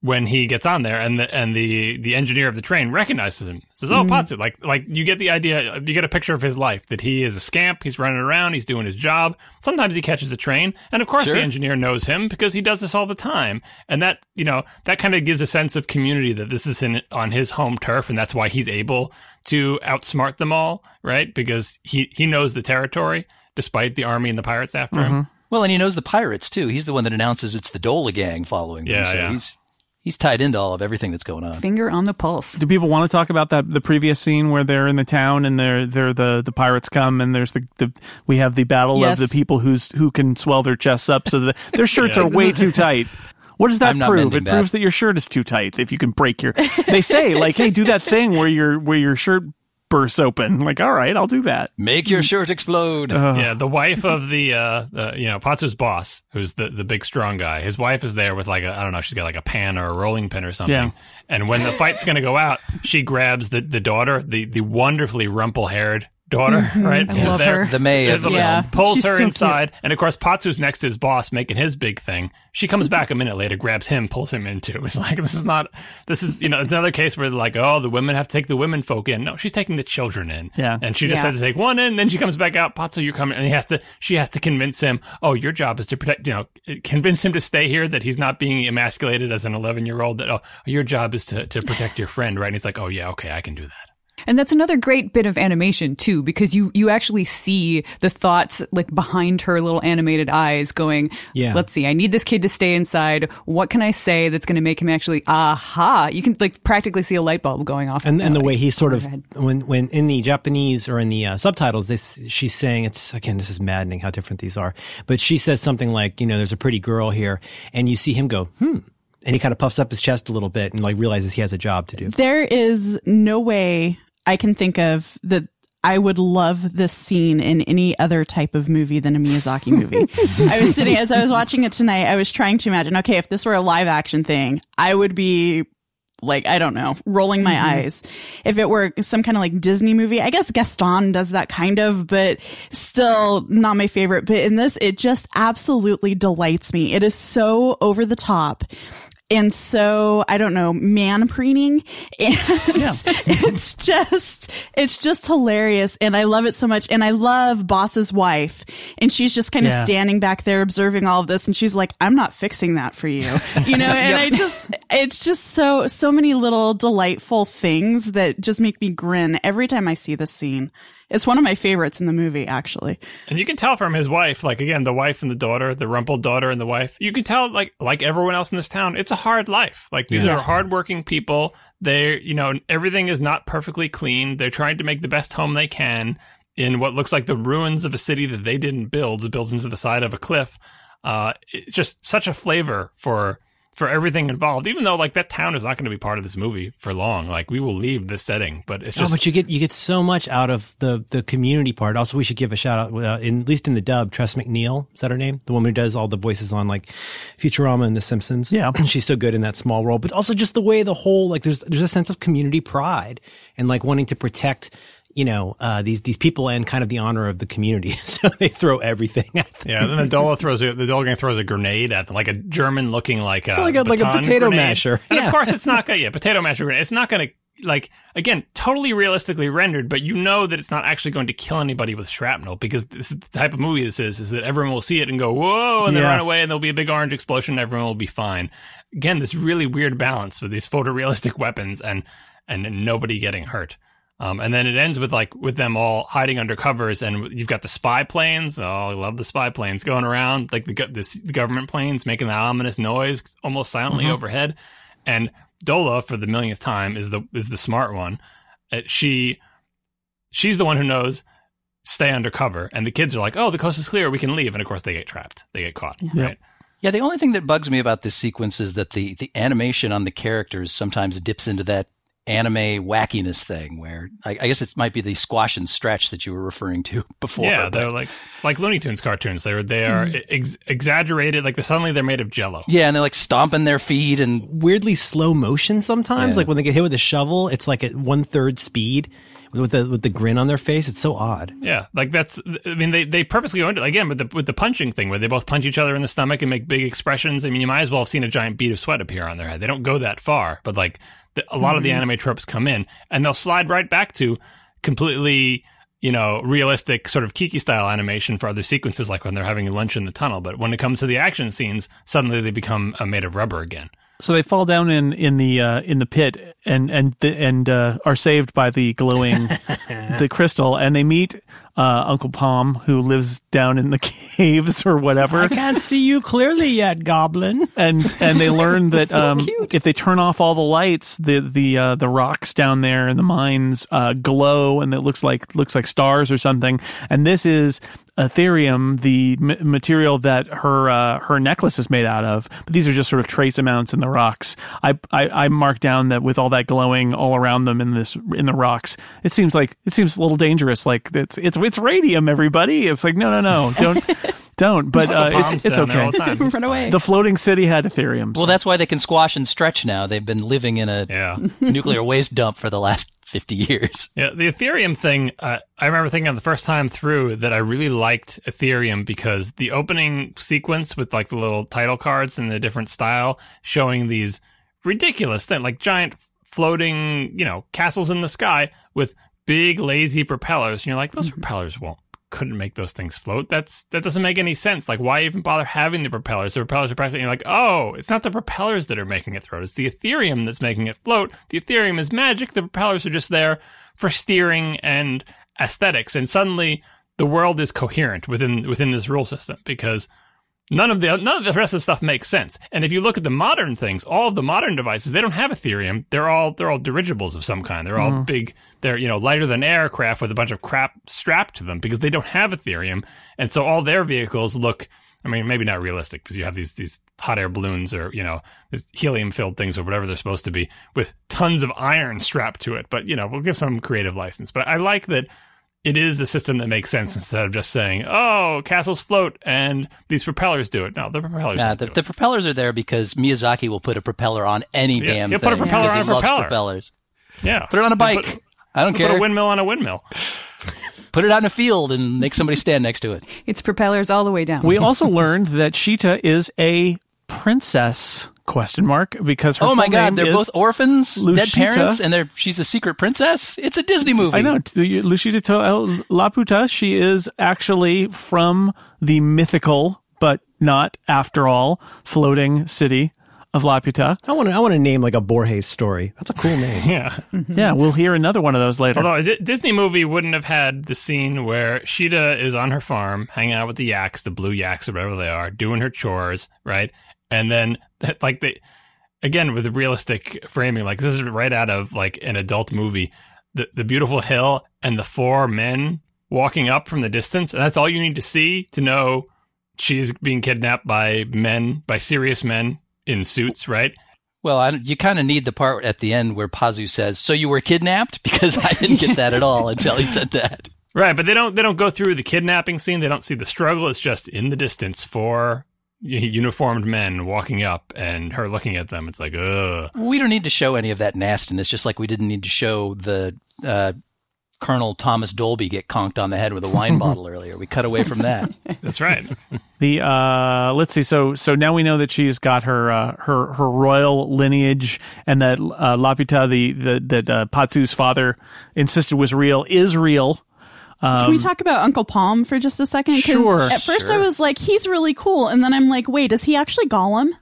when he gets on there, and the and the, the engineer of the train recognizes him. Says, "Oh, mm-hmm. Patsu!" Like like you get the idea, you get a picture of his life, that he is a scamp. He's running around, he's doing his job. Sometimes he catches a train, and of course sure. the engineer knows him because he does this all the time. And that you know that kind of gives a sense of community, that this is in on his home turf, and that's why he's able to outsmart them all, right? Because he, he knows the territory, despite the army and the pirates after mm-hmm. him. Well, and he knows the pirates too. He's the one that announces it's the Dola gang following yeah, them. So yeah. he's he's tied into all of everything that's going on. Finger on the pulse. Do people want to talk about that the previous scene where they're in the town and they're they're the, the pirates come, and there's the, the we have the battle yes. of the people who's who can swell their chests up so that their shirts yeah. are way too tight. What does that prove? It that. proves that your shirt is too tight. If you can break your, they say like, "Hey, do that thing where your where your shirt bursts open." Like, all right, I'll do that. Make your shirt explode. Uh, yeah, the wife of the uh, uh, you know, Patsu's boss, who's the the big strong guy. His wife is there with like a I don't know, she's got like a pan or a rolling pin or something. Yeah. And when the fight's gonna go out, she grabs the the daughter, the the wonderfully rumple haired. Daughter, mm-hmm. right? I love her. The maid. Yeah. Pulls She's her so inside. Cute. And of course, Patsu's next to his boss making his big thing. She comes back a minute later, grabs him, pulls him in too. It's like, this is not, this is, you know, it's another case where they're like, oh, the women have to take the women folk in. No, she's taking the children in. Yeah. And she just yeah. had to take one in. And then she comes back out. Patsu, you're coming. And he has to, she has to convince him, oh, your job is to protect, you know, convince him to stay here, that he's not being emasculated as an eleven year old, that, oh, your job is to, to protect your friend, right? And he's like, oh, yeah, okay, I can do that. And that's another great bit of animation, too, because you, you actually see the thoughts like behind her little animated eyes going, yeah. let's see, I need this kid to stay inside. What can I say that's going to make him actually, aha? You can like practically see a light bulb going off. And, and the way he sort of, when, when in the Japanese or in the uh, subtitles, this, she's saying, it's again, this is maddening how different these are. But she says something like, you know, there's a pretty girl here. And you see him go, hmm. And he kind of puffs up his chest a little bit and like realizes he has a job to do. There is no way I can think of that I would love this scene in any other type of movie than a Miyazaki movie. I was sitting, as I was watching it tonight, I was trying to imagine, okay, if this were a live action thing, I would be like, I don't know, rolling my mm-hmm. eyes. If it were some kind of like Disney movie, I guess Gaston does that kind of, but still not my favorite. But in this, it just absolutely delights me. It is so over the top. And so, I don't know, man preening. And yeah. it's just, it's just hilarious. And I love it so much. And I love Boss's wife. And she's just kind yeah. of standing back there observing all of this. And she's like, I'm not fixing that for you. You know, and yep. I just, it's just so, so many little delightful things that just make me grin every time I see this scene. It's one of my favorites in the movie, actually. And you can tell from his wife, like, again, the wife and the daughter, the rumpled daughter and the wife. You can tell, like, like everyone else in this town, it's a hard life. Like, these yeah. are hardworking people. They, you know, everything is not perfectly clean. They're trying to make the best home they can in what looks like the ruins of a city that they didn't build, built into the side of a cliff. Uh, it's just such a flavor for... for everything involved, even though like that town is not going to be part of this movie for long. Like we will leave this setting, but it's just. Oh, but you get you get so much out of the the community part. Also, we should give a shout out, uh, in, at least in the dub, Tress MacNeille, is that her name? The woman who does all the voices on like Futurama and The Simpsons. Yeah, she's so good in that small role. But also just the way the whole like there's there's a sense of community pride and like wanting to protect. You know, uh, these these people and kind of the honor of the community. So they throw everything at them. Yeah, then the Dola throws a, the Dola gang throws a grenade at them, like a German looking like a like a, like a potato grenade. Masher. And yeah. of course, it's not gonna yeah potato masher grenade. It's not gonna like again totally realistically rendered, but you know that it's not actually going to kill anybody with shrapnel because this is the type of movie this is. Is that everyone will see it and go whoa, and yeah. then run away, and there'll be a big orange explosion, and everyone will be fine. Again, this really weird balance with these photorealistic weapons and and nobody getting hurt. Um, and then it ends with like with them all hiding under covers, and you've got the spy planes. Oh, I love the spy planes going around, like the the, the government planes making that ominous noise almost silently mm-hmm. overhead. And Dola, for the millionth time, is the is the smart one. Uh, she she's the one who knows. Stay under cover, and the kids are like, "Oh, the coast is clear. We can leave." And of course, they get trapped. They get caught. Yeah. Right. Yeah, the only thing that bugs me about this sequence is that the the animation on the characters sometimes dips into that anime wackiness thing where I, I guess it might be the squash and stretch that you were referring to before. Yeah, they're like like Looney Tunes cartoons. They're they are mm-hmm. ex- exaggerated. Like they're, suddenly they're made of jello. Yeah, and they're like stomping their feet and weirdly slow motion sometimes. Yeah. Like when they get hit with a shovel, it's like at one third speed with the with the grin on their face. It's so odd. Yeah, like that's. I mean, they they purposely go into it again with the with the punching thing where they both punch each other in the stomach and make big expressions. I mean, you might as well have seen a giant bead of sweat appear on their head. They don't go that far, but like. A lot of the anime tropes come in, and they'll slide right back to completely, you know, realistic sort of Kiki-style animation for other sequences, like when they're having lunch in the tunnel. But when it comes to the action scenes, suddenly they become uh, made of rubber again. So they fall down in in the uh, in the pit and and and uh, are saved by the glowing the crystal, and they meet uh, Uncle Pom, who lives down in the caves or whatever. I can't see you clearly yet, Goblin. And and they learn that so um, if they turn off all the lights, the the uh, the rocks down there in the mines uh, glow, and it looks like looks like stars or something. And this is Etherium, the m- material that her uh, her necklace is made out of. But these are just sort of trace amounts in the rocks. I, I I marked down that with all that glowing all around them in this in the rocks, it seems like it seems a little dangerous. Like it's it's it's radium, everybody. It's like no no no don't. Don't, but uh, it's it's okay. It's Run away. The floating city had Etherium. So. Well, that's why they can squash and stretch now. They've been living in a yeah. nuclear waste dump for the last fifty years. Yeah, the Etherium thing, uh, I remember thinking on the first time through that I really liked Etherium because the opening sequence with like the little title cards in the different style showing these ridiculous things, like giant floating, you know, castles in the sky with big lazy propellers. And you're like, those mm-hmm. propellers won't. Couldn't make those things float. That's that doesn't make any sense. Like, why even bother having the propellers? The propellers are practically like, oh, it's not the propellers that are making it float. It's the Etherium that's making it float. The Etherium is magic. The propellers are just there for steering and aesthetics. And suddenly, the world is coherent within within this rule system because none of the none of the rest of the stuff makes sense. And if you look at the modern things, all of the modern devices, they don't have Etherium. They're all they're all dirigibles of some kind. They're all mm. big. They're, you know, lighter than aircraft with a bunch of crap strapped to them because they don't have Etherium. And so all their vehicles look, I mean, maybe not realistic because you have these these hot air balloons or, you know, these helium-filled things or whatever they're supposed to be with tons of iron strapped to it. But, you know, we'll give some creative license. But I like that it is a system that makes sense instead of just saying, oh, castles float and these propellers do it. No, the propellers nah, the, do the it. propellers are there because Miyazaki will put a propeller on any yeah, damn thing. He'll put a propeller on a propeller. Propellers. Yeah. Put it on a bike. Put, I don't care. Put a windmill on a windmill. Put it out in a field and make somebody stand next to it. It's propellers all the way down. We also learned that Sheeta is a princess, question mark, because her oh my god they're both orphans, Lucita. Dead parents, and they're she's a secret princess. It's a Disney movie. I know. Lucita Laputa, she is actually from the mythical but not after all floating city of Laputa. I want to I want to name like a Borges story. That's a cool name. Yeah. Yeah, we'll hear another one of those later. Although a D- Disney movie wouldn't have had the scene where Sheeta is on her farm hanging out with the yaks, the blue yaks or whatever they are, doing her chores, right? And then, like, the, again, with the realistic framing, like, this is right out of, like, an adult movie. The the beautiful hill and the four men walking up from the distance, and that's all you need to see to know she's being kidnapped by men, by serious men in suits, right? Well, I, you kind of need the part at the end where Patsu says, so you were kidnapped? Because I didn't get that at all until he said that. Right, but they don't, they don't go through the kidnapping scene. They don't see the struggle. It's just in the distance for uniformed men walking up and her looking at them. It's like, ugh. We don't need to show any of that nastiness, just like we didn't need to show the uh, Colonel Thomas Dolby get conked on the head with a wine bottle earlier. We cut away from that. That's right. The uh, let's see. So so now we know that she's got her uh, her her royal lineage, and that uh, Laputa, the, the that uh, Patsu's father insisted was real, is real. Um, Can we talk about Uncle Palm for just a second? Sure. At first sure. I was like, he's really cool. And then I'm like, wait, is he actually Gollum?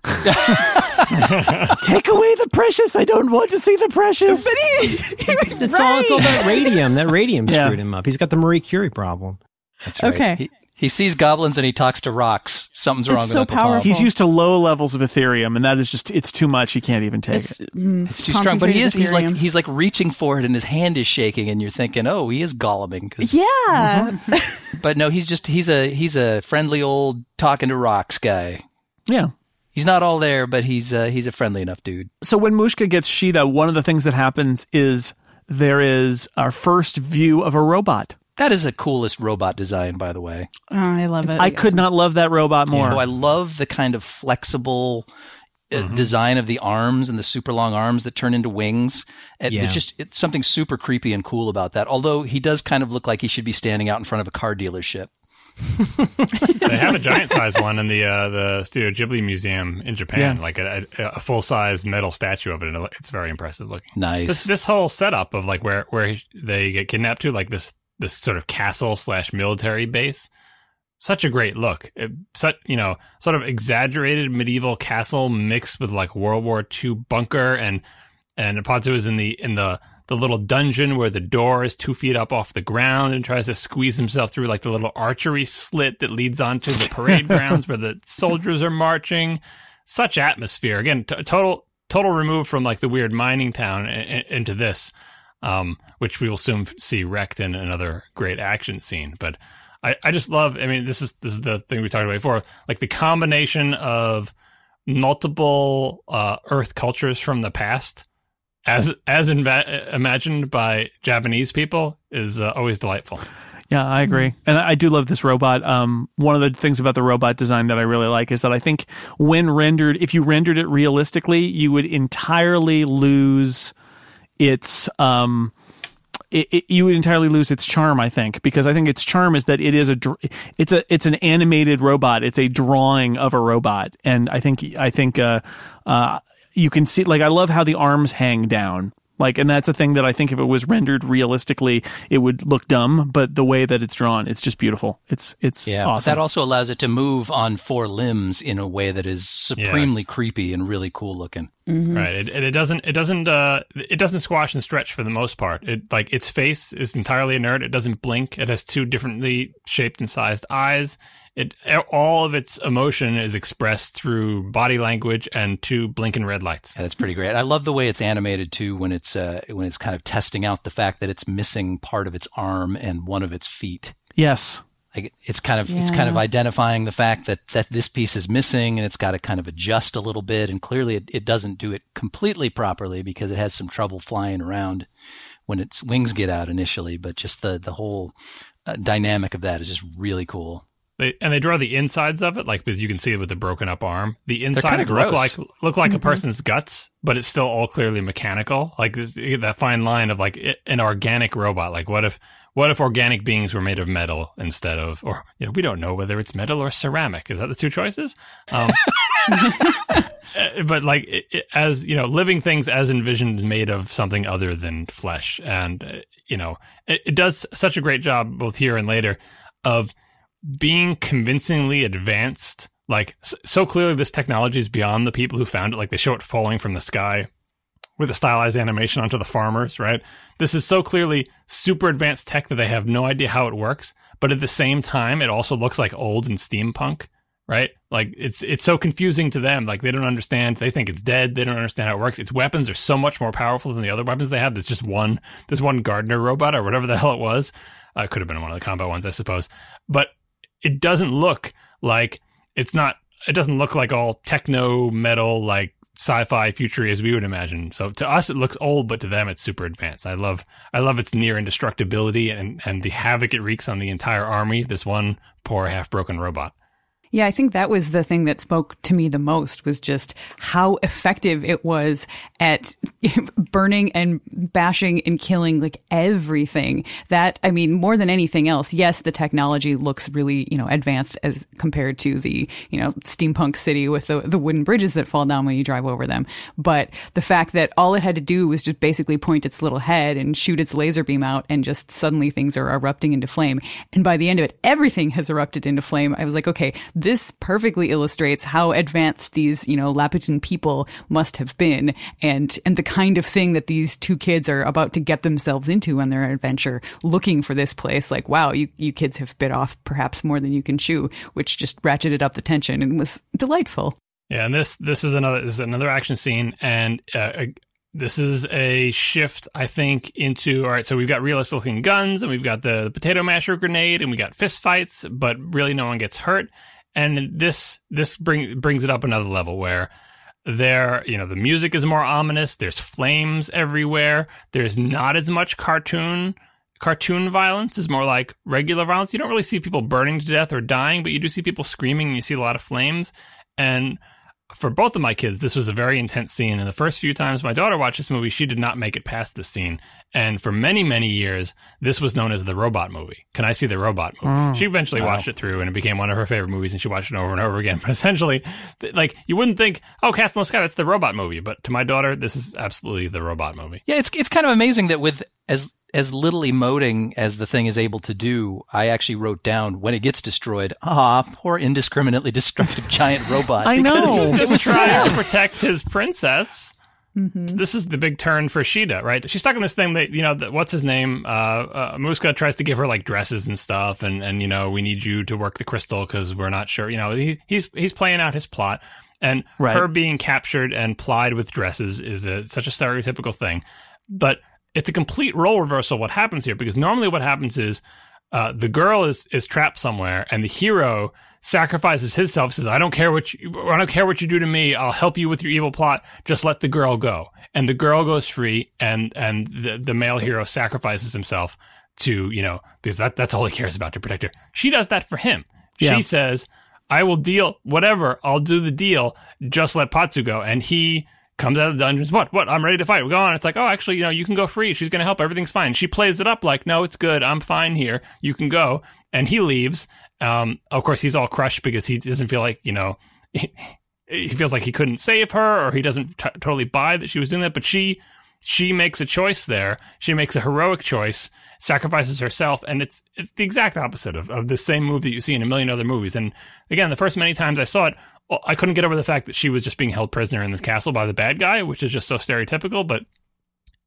Take away the precious. I don't want to see the precious. But he, he was it's, right. all, it's all that radium. That radium yeah. screwed him up. He's got the Marie Curie problem. That's right. Okay. He, he sees goblins and he talks to rocks. Something's wrong it's with so Uncle powerful. Palm. He's used to low levels of Etherium, and that is just, it's too much. He can't even take it's, it. Mm, it's too strong. But he is, he's like, he's like reaching for it and his hand is shaking and you're thinking, oh, he is golluming. Yeah. Mm-hmm. But no, he's just, he's a, he's a friendly old talking to rocks guy. Yeah. He's not all there, but he's, uh, he's a friendly enough dude. So when Muska gets Sheeta, one of the things that happens is there is our first view of a robot. That is the coolest robot design, by the way. Oh, I love it. I could not love that robot more. Yeah. I love the kind of flexible uh, mm-hmm. design of the arms and the super long arms that turn into wings. It, yeah. It's just it's something super creepy and cool about that. Although he does kind of look like he should be standing out in front of a car dealership. They have a giant size one in the uh, the Studio Ghibli Museum in Japan, yeah. like a, a full size metal statue of it. And it's very impressive looking. Nice. This, this whole setup of like where where they get kidnapped to, like this. This sort of castle slash military base, such a great look. It, such you know, sort of exaggerated medieval castle mixed with like World War Two bunker, and and Patsu is in the in the the little dungeon where the door is two feet up off the ground and tries to squeeze himself through like the little archery slit that leads onto the parade grounds where the soldiers are marching. Such atmosphere again, t- total total remove from like the weird mining town and, and, into this. Um, which we will soon see wrecked in another great action scene. But I, I just love, I mean, this is this is the thing we talked about before, like the combination of multiple uh, Earth cultures from the past, as as inva- imagined by Japanese people, is uh, always delightful. Yeah, I agree. And I do love this robot. Um, one of the things about the robot design that I really like is that I think when rendered, if you rendered it realistically, you would entirely lose... It's um, it, it, you would entirely lose its charm, I think, because I think its charm is that it is a, it's a, it's an animated robot. It's a drawing of a robot, and I think I think uh, uh, you can see like I love how the arms hang down, like, and that's a thing that I think if it was rendered realistically, it would look dumb. But the way that it's drawn, it's just beautiful. It's it's yeah, awesome. That also allows it to move on four limbs in a way that is supremely yeah. creepy and really cool looking. Mm-hmm. Right, and it, it doesn't, it doesn't, uh, it doesn't squash and stretch for the most part. It like its face is entirely inert. It doesn't blink. It has two differently shaped and sized eyes. It all of its emotion is expressed through body language and two blinking red lights. Yeah, that's pretty great. I love the way it's animated too when it's uh, when it's kind of testing out the fact that it's missing part of its arm and one of its feet. Yes. Like it's kind of yeah. it's kind of identifying the fact that, that this piece is missing and it's got to kind of adjust a little bit. And clearly it, it doesn't do it completely properly because it has some trouble flying around when its wings get out initially, but just the the whole uh, dynamic of that is just really cool. They, and they draw the insides of it, like, because you can see it with the broken up arm. The insides look like look like mm-hmm. a person's guts, but it's still all clearly mechanical. Like that fine line of like it, an organic robot. Like what if what if organic beings were made of metal instead of, or you know, we don't know whether it's metal or ceramic. Is that the two choices? Um, but like it, it, as you know, living things as envisioned is made of something other than flesh, and uh, you know it, it does such a great job both here and later of being convincingly advanced. Like so clearly this technology is beyond the people who found it. Like they show it falling from the sky with a stylized animation onto the farmers, right? This is so clearly super advanced tech that they have no idea how it works, but at the same time it also looks like old and steampunk, right? Like it's it's so confusing to them. Like they don't understand. They think it's dead. They don't understand how it works. Its weapons are so much more powerful than the other weapons they have. There's just one this one gardener robot or whatever the hell it was. Uh, it could have been one of the combat ones, I suppose. But it doesn't look like it's not, it doesn't look like all techno metal, like sci-fi future as we would imagine. So to us, it looks old, but to them, it's super advanced. I love, I love its near indestructibility and, and the havoc it wreaks on the entire army. This one poor half broken robot. Yeah, I think that was the thing that spoke to me the most, was just how effective it was at burning and bashing and killing like everything. That, I mean, more than anything else, yes, the technology looks really, you know, advanced as compared to the, you know, steampunk city with the, the wooden bridges that fall down when you drive over them. But the fact that all it had to do was just basically point its little head and shoot its laser beam out, and just suddenly things are erupting into flame. And by the end of it, everything has erupted into flame. I was like, okay, this perfectly illustrates how advanced these, you know, Laputan people must have been, and and the kind of thing that these two kids are about to get themselves into on their adventure, looking for this place. Like, wow, you, you kids have bit off perhaps more than you can chew, which just ratcheted up the tension and was delightful. Yeah, and this this is another this is another action scene, and uh, a, this is a shift, I think, into, all right, so we've got realistic looking guns, and we've got the potato masher grenade, and we got fist fights, but really no one gets hurt. And this this bring, brings it up another level where there, you know, the music is more ominous. There's flames everywhere. There's not as much cartoon cartoon violence. It's more like regular violence. You don't really see people burning to death or dying, but you do see people screaming, and you see a lot of flames. And for both of my kids, this was a very intense scene. And the first few times my daughter watched this movie, she did not make it past this scene. And for many, many years, this was known as the robot movie. Can I see the robot movie? Mm, she eventually wow. watched it through, and it became one of her favorite movies, and she watched it over and over again. But essentially, like, you wouldn't think, oh, Castle in the Sky, that's the robot movie. But to my daughter, this is absolutely the robot movie. Yeah, it's it's kind of amazing that with as as little emoting as the thing is able to do, I actually wrote down, when it gets destroyed, ah, poor indiscriminately destructive giant robot. I know. He was trying to protect his princess. Mm-hmm. This is the big turn for Sheeta, right? She's stuck in this thing that, you know, the, what's his name? Uh, uh, Muska tries to give her like dresses and stuff. And, and you know, we need you to work the crystal because we're not sure. You know, he, he's he's playing out his plot. And right. her being captured and plied with dresses is a, such a stereotypical thing. But it's a complete role reversal what happens here, because normally what happens is uh, the girl is, is trapped somewhere, and the hero sacrifices himself, says, I don't care what you, I don't care what you do to me. I'll help you with your evil plot. Just let the girl go. And the girl goes free, and and the, the male hero sacrifices himself to, you know, because that, that's all he cares about, to protect her. She does that for him. Yeah. She says, I will deal whatever. I'll do the deal. Just let Patsu go. And he comes out of the dungeons. What? What? I'm ready to fight. We'll go on. It's like, oh, actually, you know, you can go free. She's going to help. Everything's fine. She plays it up like, no, it's good. I'm fine here. You can go. And he leaves. Um, of course, he's all crushed because he doesn't feel like, you know, he, he feels like he couldn't save her, or he doesn't t- totally buy that she was doing that. But she she makes a choice there. She makes a heroic choice, sacrifices herself. And it's, it's the exact opposite of, of the same move that you see in a million other movies. And again, the first many times I saw it, I couldn't get over the fact that she was just being held prisoner in this castle by the bad guy, which is just so stereotypical, but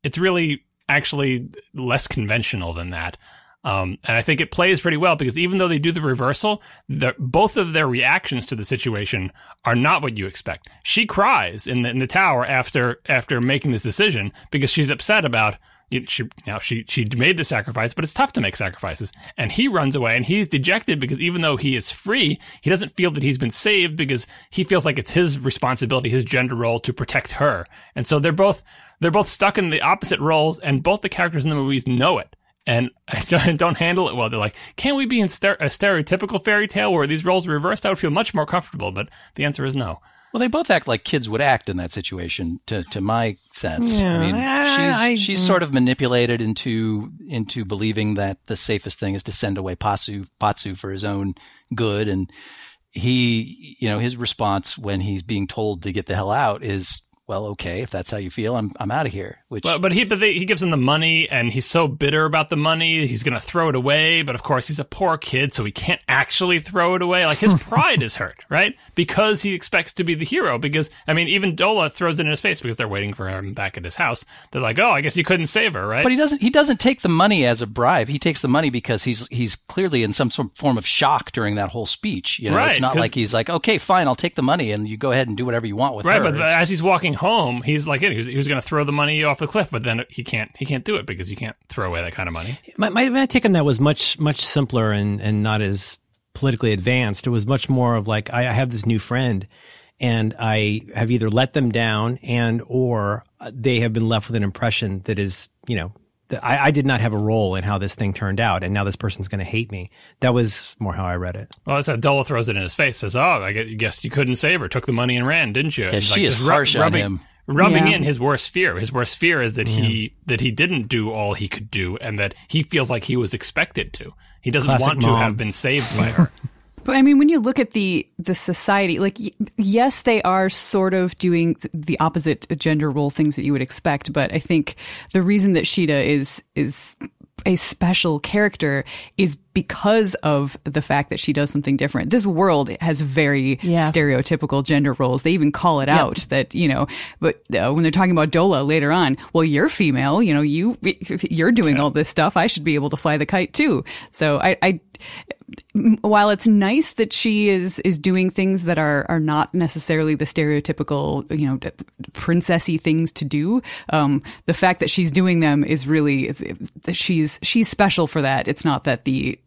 it's really actually less conventional than that. Um, and I think it plays pretty well, because even though they do the reversal, the, both of their reactions to the situation are not what you expect. She cries in the, in the tower after after making this decision, because she's upset about, you know, she, you know, she she made the sacrifice, but it's tough to make sacrifices. And he runs away, and he's dejected because even though he is free, he doesn't feel that he's been saved, because he feels like it's his responsibility, his gender role, to protect her. And so they're both they're both stuck in the opposite roles, and both the characters in the movies know it and don't handle it well. They're like, can't we be in ster- a stereotypical fairy tale where these roles are reversed? I would feel much more comfortable, but the answer is no. Well, they both act like kids would act in that situation, to to my sense. Yeah, I mean, I, she's, I, she's sort of manipulated into into believing that the safest thing is to send away Patsu, Patsu for his own good. And he, you know, his response when he's being told to get the hell out is, well, okay, if that's how you feel, I'm I'm out of here. Which, well, but he but they, he gives him the money, and he's so bitter about the money, he's going to throw it away. But of course, he's a poor kid, so he can't actually throw it away. Like, his pride is hurt, right? Because he expects to be the hero. Because, I mean, even Dola throws it in his face because they're waiting for him back at his house. They're like, oh, I guess you couldn't save her, right? But he doesn't he doesn't take the money as a bribe. He takes the money because he's he's clearly in some sort of form of shock during that whole speech. You know, right, it's not like he's like, okay, fine, I'll take the money, and you go ahead and do whatever you want with right, her. Right, but it's, as he's walking home, he's like, he was, he was going to throw the money off the cliff, but then he can't he can't do it because you can't throw away that kind of money. My, my, my take on that was much, much simpler and, and not as politically advanced. It was much more of like, I, I have this new friend, and I have either let them down and or they have been left with an impression that is, you know, that I, I did not have a role in how this thing turned out, and now this person's going to hate me. That was more how I read it. Well, that's how Dola throws it in his face, says, oh, I guess you couldn't save her, took the money and ran, didn't you? Yeah, and she like, is harsh rub- on rubbing- him. Rubbing yeah. in his worst fear. His worst fear is that yeah. he that he didn't do all he could do, and that he feels like he was expected to. He doesn't Classic want mom. to have been saved by her. But I mean, when you look at the the society, like, yes, they are sort of doing the opposite gender role things that you would expect. But I think the reason that Sheeta is is a special character is because of the fact that she does something different. This world has very yeah. stereotypical gender roles. They even call it yeah. out that, you know, but uh, when they're talking about Dola later on, well, you're female, you know, you, you're doing yeah. all this stuff. I should be able to fly the kite too. So I, I, while it's nice that she is, is doing things that are, are not necessarily the stereotypical, you know, princessy things to do, um, the fact that she's doing them is really, she's, she's special for that. It's not that the,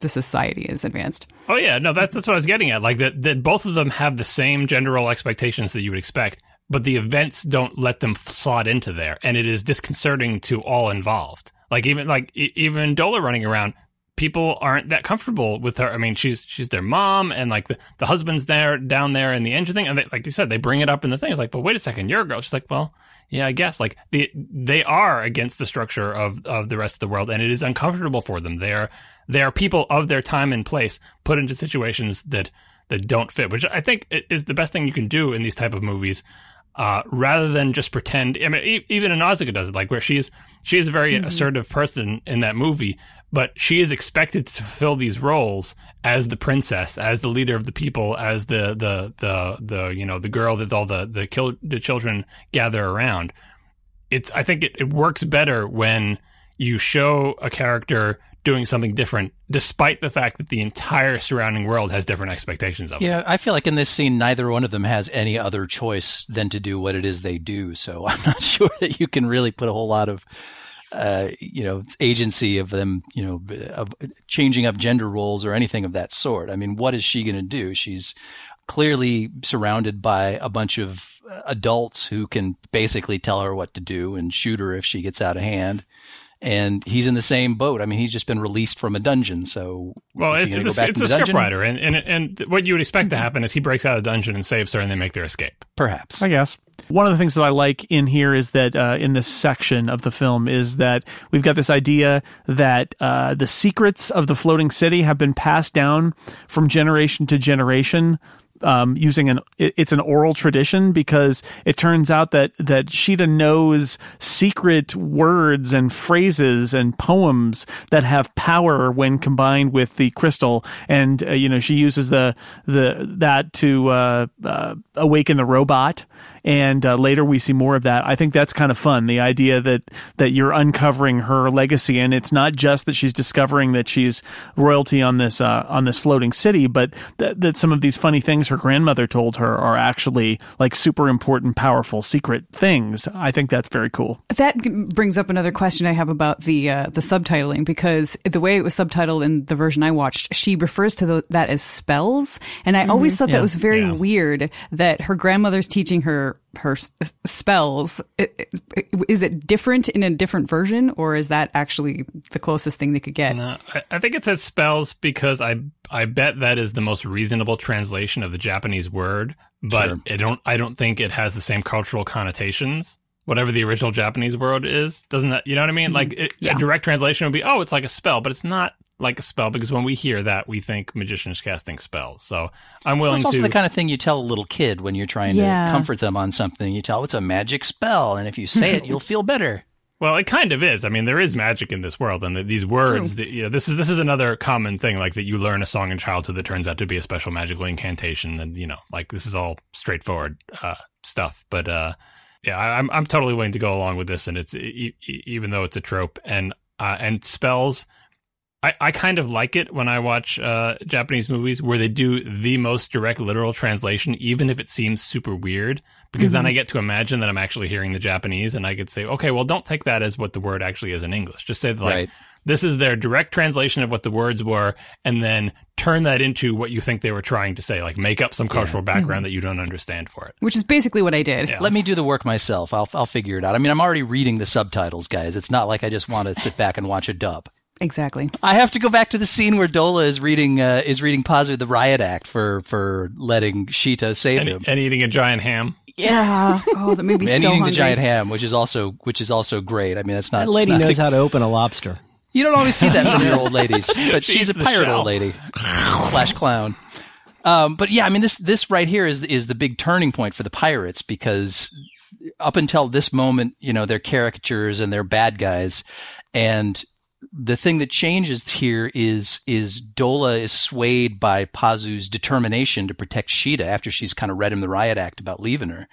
the society is advanced. Oh yeah, no, that's that's what I was getting at. Like that, that both of them have the same gender role expectations that you would expect, but the events don't let them slot into there, and it is disconcerting to all involved. Like even like even Dola running around, people aren't that comfortable with her. I mean, she's she's their mom, and like the, the husband's there down there in the engine thing, and they, like you said, they bring it up in the thing. It's like, but wait a second, you're a girl. She's like, well. Yeah, I guess like the, they are against the structure of, of the rest of the world, and it is uncomfortable for them. They are, they are people of their time and place put into situations that, that don't fit, which I think is the best thing you can do in these type of movies, uh, rather than just pretend. I mean, e- even Nausicaa does it, like where she's she is a very mm-hmm. assertive person in that movie, but she is expected to fulfill these roles as the princess, as the leader of the people, as the the the, the you know the girl that all the the, kil- the children gather around. It's I think it, it works better when you show a character doing something different, despite the fact that the entire surrounding world has different expectations of it. Yeah, I feel like in this scene, neither one of them has any other choice than to do what it is they do. So I'm not sure that you can really put a whole lot of Uh, you know, agency of them, you know, of changing up gender roles or anything of that sort. I mean, what is she going to do? She's clearly surrounded by a bunch of adults who can basically tell her what to do and shoot her if she gets out of hand. And he's in the same boat. I mean, he's just been released from a dungeon. So, well, it's, go back it's, it's a scriptwriter, and, and and what you would expect to happen is he breaks out of the dungeon and saves her, and they make their escape. Perhaps, I guess. One of the things that I like in here is that uh, in this section of the film is that we've got this idea that uh, the secrets of the floating city have been passed down from generation to generation. Um, using an it's an oral tradition, because it turns out that that Sheeta knows secret words and phrases and poems that have power when combined with the crystal, and uh, you know she uses the the that to uh, uh, awaken the robot. And uh, later we see more of that. I think that's kind of fun, the idea that, that you're uncovering her legacy. And it's not just that she's discovering that she's royalty on this uh, on this floating city, but th- that some of these funny things her grandmother told her are actually like super important, powerful, secret things. I think that's very cool. That brings up another question I have about the uh, the subtitling, because the way it was subtitled in the version I watched, she refers to the, that as spells. And I mm-hmm. always thought yeah. that was very yeah. weird that her grandmother's teaching her her s- spells, it, it, is it different in a different version, or is that actually the closest thing they could get? No, I, I think it says spells because I I bet that is the most reasonable translation of the Japanese word, but sure. I don't I don't think it has the same cultural connotations. Whatever the original Japanese word is, doesn't that, you know what I mean? Mm-hmm. Like it, yeah. A direct translation would be, oh, it's like a spell, but it's not like a spell because when we hear that, we think magicians casting spells. So I'm willing well, it's to. It's also the kind of thing you tell a little kid when you're trying yeah. to comfort them on something. You tell it's a magic spell, and if you say it, you'll feel better. Well, it kind of is. I mean, there is magic in this world, and the, these words. The, you know, this is this is another common thing, like that you learn a song in childhood that turns out to be a special magical incantation, and you know, like this is all straightforward uh, stuff. But uh, yeah, I, I'm I'm totally willing to go along with this, and it's e- e- even though it's a trope, and uh, and spells. I, I kind of like it when I watch uh, Japanese movies where they do the most direct literal translation, even if it seems super weird, because mm-hmm. then I get to imagine that I'm actually hearing the Japanese and I could say, okay, well, don't take that as what the word actually is in English. Just say, like, right. This is their direct translation of what the words were, and then turn that into what you think they were trying to say, like make up some cultural yeah. background mm-hmm. that you don't understand for it. Which is basically what I did. Yeah. Let me do the work myself. I'll, I'll figure it out. I mean, I'm already reading the subtitles, guys. It's not like I just want to sit back and watch a dub. Exactly. I have to go back to the scene where Dola is reading uh, is reading Patsu the riot act for, for letting Sheeta save and, him and eating a giant ham. Yeah. Oh, that made me so hungry. And eating the giant ham, which is also which is also great. I mean, that's not. That lady not knows the, how to open a lobster. You don't always see that from your old ladies, but she's, she's a pirate old lady slash clown. Um, but yeah, I mean this this right here is is the big turning point for the pirates because up until this moment, you know, they're caricatures and they're bad guys, and the thing that changes here is is Dola is swayed by Pazu's determination to protect Sheeta after she's kind of read him the riot act about leaving her.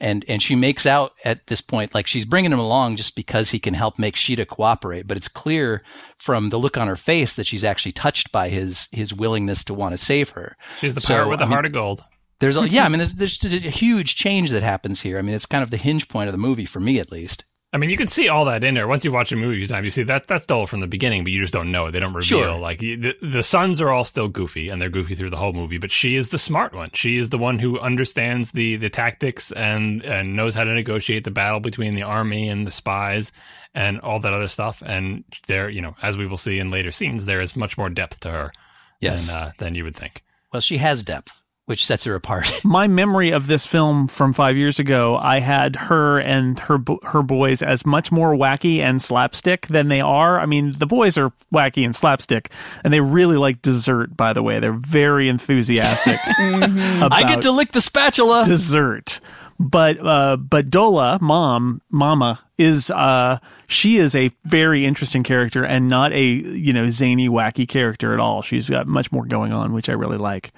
And and she makes out at this point like she's bringing him along just because he can help make Sheeta cooperate. But it's clear from the look on her face that she's actually touched by his his willingness to want to save her. She's the so, pirate with a I mean, heart of gold. There's a, yeah, I mean, there's, there's a huge change that happens here. I mean, it's kind of the hinge point of the movie for me at least. I mean, you can see all that in there. Once you watch a movie, time you see that that's Dola from the beginning, but you just don't know it. They don't reveal. Sure. Like the, the sons are all still goofy, and they're goofy through the whole movie. But she is the smart one. She is the one who understands the the tactics and and knows how to negotiate the battle between the army and the spies and all that other stuff. And there, you know, as we will see in later scenes, there is much more depth to her yes. than uh, than you would think. Well, she has depth, which sets her apart. My memory of this film from five years ago, I had her and her her boys as much more wacky and slapstick than they are. I mean, the boys are wacky and slapstick, and they really like dessert, by the way. They're very enthusiastic. mm-hmm. about I get to lick the spatula. Dessert. But uh, but Dola, mom, mama, is uh, she is a very interesting character and not a, you know, zany, wacky character at all. She's got much more going on, which I really like.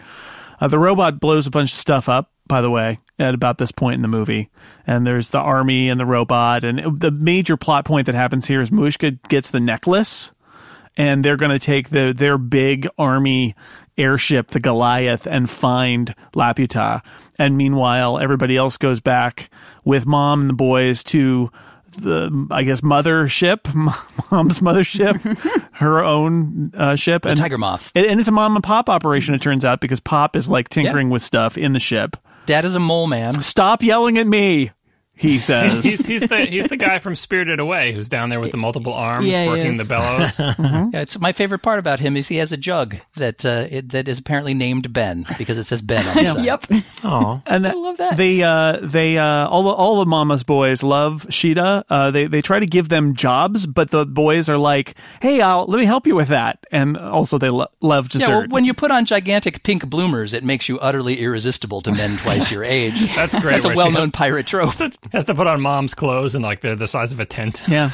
Uh, the robot blows a bunch of stuff up, by the way, at about this point in the movie. And there's the army and the robot. And it, the major plot point that happens here is Muska gets the necklace. And they're going to take the their big army airship, the Goliath, and find Laputa. And meanwhile, everybody else goes back with mom and the boys to the, I guess, mother ship, mom's mother ship, her own uh, ship. A and tiger moth. And it's a mom and pop operation, it turns out, because Pop is like tinkering yeah. with stuff in the ship. Dad is a mole man. Stop yelling at me, he says. he's, he's, the, he's the guy from Spirited Away who's down there with the multiple arms yeah, working the bellows. mm-hmm. yeah, it's, my favorite part about him is he has a jug that uh, it, that is apparently named Ben because it says Ben on the side. Yep. Aww. And that, I love that. They, uh, they, uh, all, all of Mama's boys love Sheeta. Uh, they, they try to give them jobs, but the boys are like, hey, I'll, let me help you with that. And also they lo- love dessert. Yeah, well, when you put on gigantic pink bloomers, it makes you utterly irresistible to men twice your age. That's great. That's a well-known pirate trope. Has to put on mom's clothes and like they're the size of a tent. Yeah.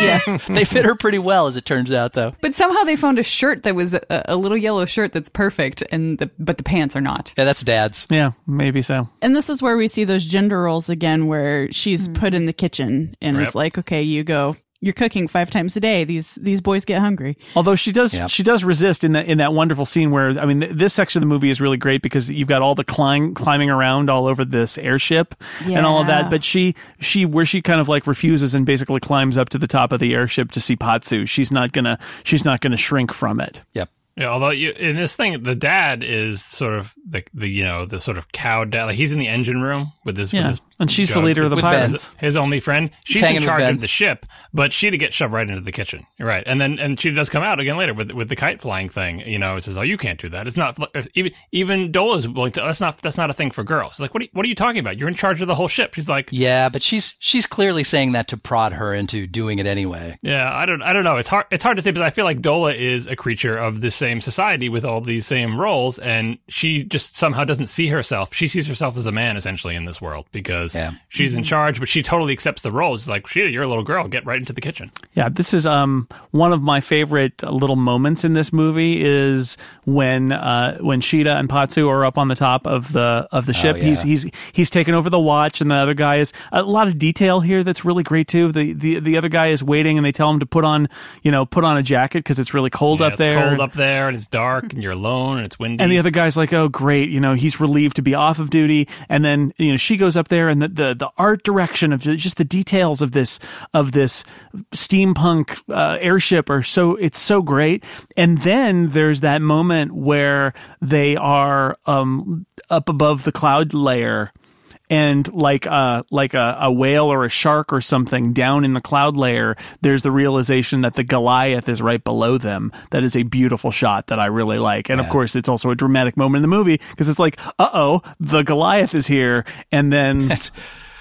yeah. They fit her pretty well, as it turns out, though. But somehow they found a shirt that was a, a little yellow shirt that's perfect, and the, but the pants are not. Yeah, that's Dad's. Yeah, maybe so. And this is where we see those gender roles again, where she's mm. put in the kitchen and yep. is like, okay, you go. You're cooking five times a day. These these boys get hungry. Although she does yep. she does resist in that in that wonderful scene where, I mean, th- this section of the movie is really great because you've got all the climb, climbing around all over this airship yeah. and all of that. But she she where she kind of like refuses and basically climbs up to the top of the airship to see Patsu. She's not gonna she's not gonna shrink from it. Yep. Yeah, although you, in this thing, the dad is sort of the, the you know the sort of cow dad. Like he's in the engine room with his, yeah. with his And she's Jug, the leader of the pirates. His only friend. She's in charge of the ship, but Sheeta gets shoved right into the kitchen. Right. And then and Sheeta does come out again later with with the kite flying thing. You know, it says, oh, you can't do that. It's not, even even Dola's like, that's not that's not a thing for girls. It's like, what are, what are you talking about? You're in charge of the whole ship. She's like, yeah, but she's she's clearly saying that to prod her into doing it anyway. Yeah, I don't I don't know. It's hard it's hard to say because I feel like Dola is a creature of the same society with all these same roles, and she just somehow doesn't see herself. She sees herself as a man essentially in this world because yeah. she's in charge, but she totally accepts the role. She's like, Sheeta, you're a little girl. Get right into the kitchen. Yeah, this is um one of my favorite little moments in this movie is when uh when Sheeta and Patsu are up on the top of the of the ship. Oh, yeah. He's he's he's taken over the watch, and the other guy is a lot of detail here that's really great too. The the, the other guy is waiting, and they tell him to put on you know put on a jacket because it's really cold yeah, up it's there. It's cold up there, and it's dark, and you're alone, and it's windy. And the other guy's like, oh great, you know he's relieved to be off of duty, and then you know she goes up there. And the, the, the art direction of just the details of this of this steampunk uh, airship are so it's so great. And then there's that moment where they are um, up above the cloud layer. And like a like a, a whale or a shark or something down in the cloud layer, there's the realization that the Goliath is right below them. That is a beautiful shot that I really like. And yeah. of course, it's also a dramatic moment in the movie because it's like, uh oh, the Goliath is here, and then. That's-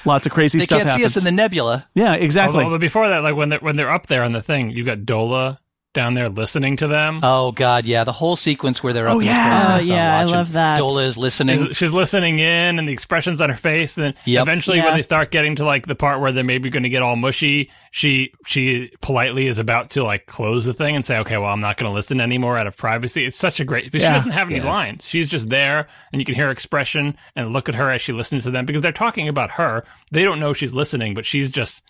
Lots of crazy they stuff happens. They can't see us in the nebula. Yeah, exactly. Although, although before that, like when they're, when they're up there on the thing, you've got Dola down there listening to them. Oh, God, yeah. The whole sequence where they're up oh, in yeah. the Oh, yeah, I love that. Dola is listening. She's, she's listening in, and the expressions on her face. And yep. eventually yeah. when they start getting to like the part where they're maybe going to get all mushy, she she politely is about to like close the thing and say, okay, well, I'm not going to listen anymore out of privacy. It's such a great... But yeah. she doesn't have any yeah. lines. She's just there, and you can hear her expression and look at her as she listens to them, because they're talking about her. They don't know she's listening, but she's just...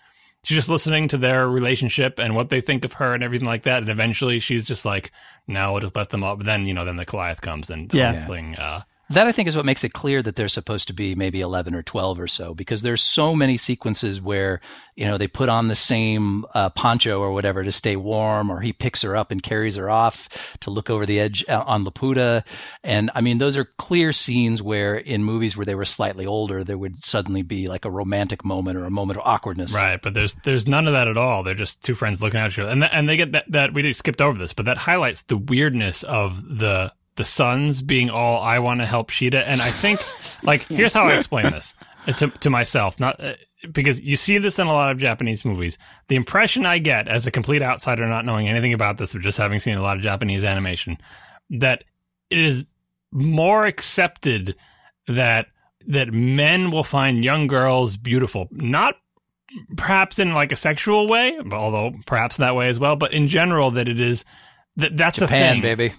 She's just listening to their relationship and what they think of her and everything like that. And eventually she's just like, no, we'll just let them up. But then, you know, then the Goliath comes and the yeah. thing. Uh, that, I think, is what makes it clear that they're supposed to be maybe eleven or twelve or so, because there's so many sequences where, you know, they put on the same uh, poncho or whatever to stay warm, or he picks her up and carries her off to look over the edge on Laputa. And I mean, those are clear scenes where in movies where they were slightly older, there would suddenly be like a romantic moment or a moment of awkwardness. Right. But there's there's none of that at all. They're just two friends looking at each other. And, th- and they get that, that, we skipped over this, but that highlights the weirdness of the the sons being all, I want to help Sheeta. And I think, like, here's how I explain this to, to myself, not... Uh, because you see this in a lot of Japanese movies. The impression I get as a complete outsider, not knowing anything about this, or just having seen a lot of Japanese animation, that it is more accepted that that men will find young girls beautiful. Not perhaps in like a sexual way, although perhaps that way as well, but in general that it is, that that's Japan, a thing. Baby.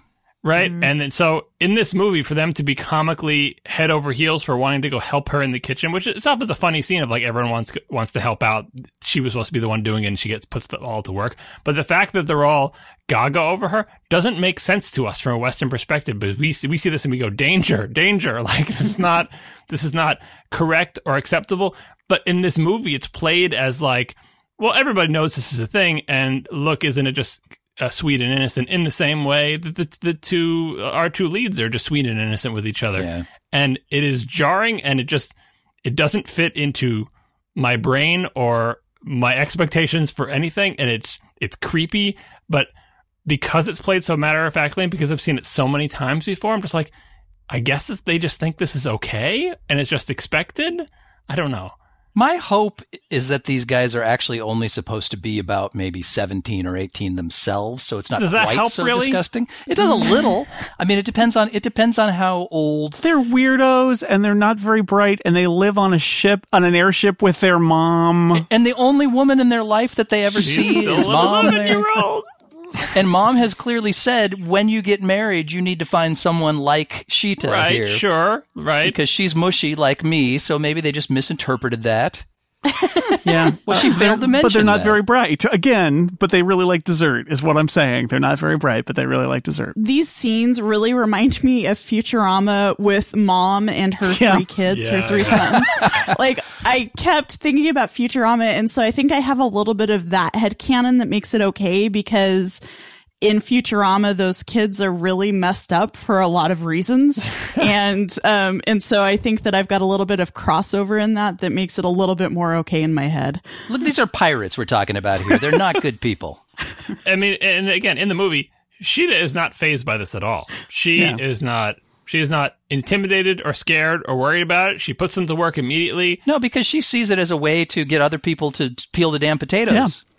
Right? Mm-hmm. And then, so in this movie, for them to be comically head over heels for wanting to go help her in the kitchen, which itself is a funny scene of like everyone wants wants to help out. She was supposed to be the one doing it, and she gets puts it all to work. But the fact that they're all gaga over her doesn't make sense to us from a Western perspective, because we see, we see this and we go, danger, danger. Like, this is not this is not correct or acceptable. But in this movie, it's played as like, well, everybody knows this is a thing, and look, isn't it just... Uh, sweet and innocent, in the same way that the, the two our two leads are just sweet and innocent with each other, yeah. and it is jarring, and it just it doesn't fit into my brain or my expectations for anything, and it's it's creepy. But because it's played so matter of factly, and because I've seen it so many times before, I'm just like, I guess it's, they just think this is okay, and it's just expected. I don't know. My hope is that these guys are actually only supposed to be about maybe seventeen or eighteen themselves, so it's not Does that quite help, so really? Disgusting. It does a little. I mean, it depends on it depends on how old. They're weirdos, and they're not very bright, and they live on a ship, on an airship with their mom. And the only woman in their life that they ever She's see is mom. eleven-year-old. And mom has clearly said, when you get married, you need to find someone like Sheeta right, here. Right, sure, right. Because she's mushy like me, so maybe they just misinterpreted that. Yeah. Well, she failed to mention But they're not that. Very bright. Again, but they really like dessert, is what I'm saying. They're not very bright, but they really like dessert. These scenes really remind me of Futurama with mom and her yeah. three kids, yeah. her three sons. Like, I kept thinking about Futurama, and so I think I have a little bit of that headcanon that makes it okay, because... in Futurama, those kids are really messed up for a lot of reasons. and um, and so I think that I've got a little bit of crossover in that that makes it a little bit more okay in my head. Look, these are pirates we're talking about here. They're not good people. I mean, and again, in the movie, Sheeta is not fazed by this at all. She yeah. is not... She is not intimidated or scared or worried about it. She puts them to work immediately. No, because she sees it as a way to get other people to peel the damn potatoes.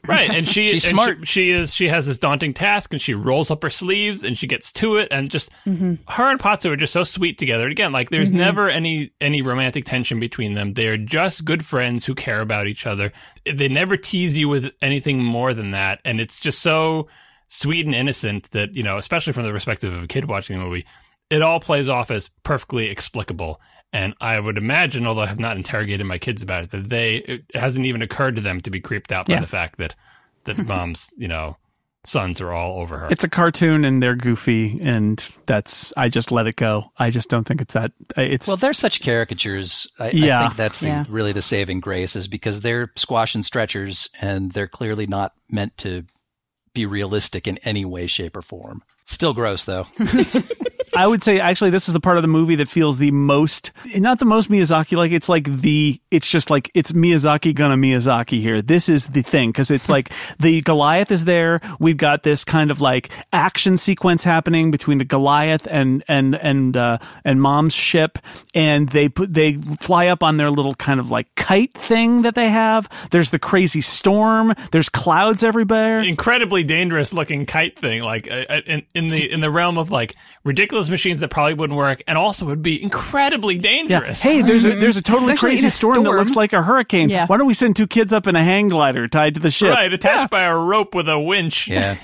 Yeah. Right, and she she's and smart. She, she is. She has this daunting task, and she rolls up her sleeves, and she gets to it. And just mm-hmm. her and Patsu are just so sweet together. And again, like there's mm-hmm. never any any romantic tension between them. They are just good friends who care about each other. They never tease you with anything more than that, and it's just so sweet and innocent that, you know, especially from the perspective of a kid watching the movie, it all plays off as perfectly explicable. And I would imagine, although I have not interrogated my kids about it, that they, it hasn't even occurred to them to be creeped out yeah. by the fact that, that mom's, you know, sons are all over her. It's a cartoon and they're goofy, and that's, I just let it go. I just don't think it's that, it's... Well, they're such caricatures. I, yeah. I think that's the, yeah. really the saving grace, is because they're squash and stretchers, and they're clearly not meant to be realistic in any way, shape, or form. Still gross, though. I would say, actually, this is the part of the movie that feels the most, not the most Miyazaki, like it's like the, it's just like, it's Miyazaki gonna Miyazaki here. This is the thing, because it's like the Goliath is there. We've got this kind of like action sequence happening between the Goliath and and and uh, and Mom's ship, and they put they fly up on their little kind of like kite thing that they have. There's the crazy storm. There's clouds everywhere. Incredibly dangerous looking kite thing, like in in the in the realm of like ridiculous machines that probably wouldn't work and also would be incredibly dangerous. Yeah. Hey, there's a there's a totally Especially crazy a storm, storm that looks like a hurricane. Yeah. Why don't we send two kids up in a hang glider tied to the ship? Right, attached yeah. by a rope with a winch. Yeah.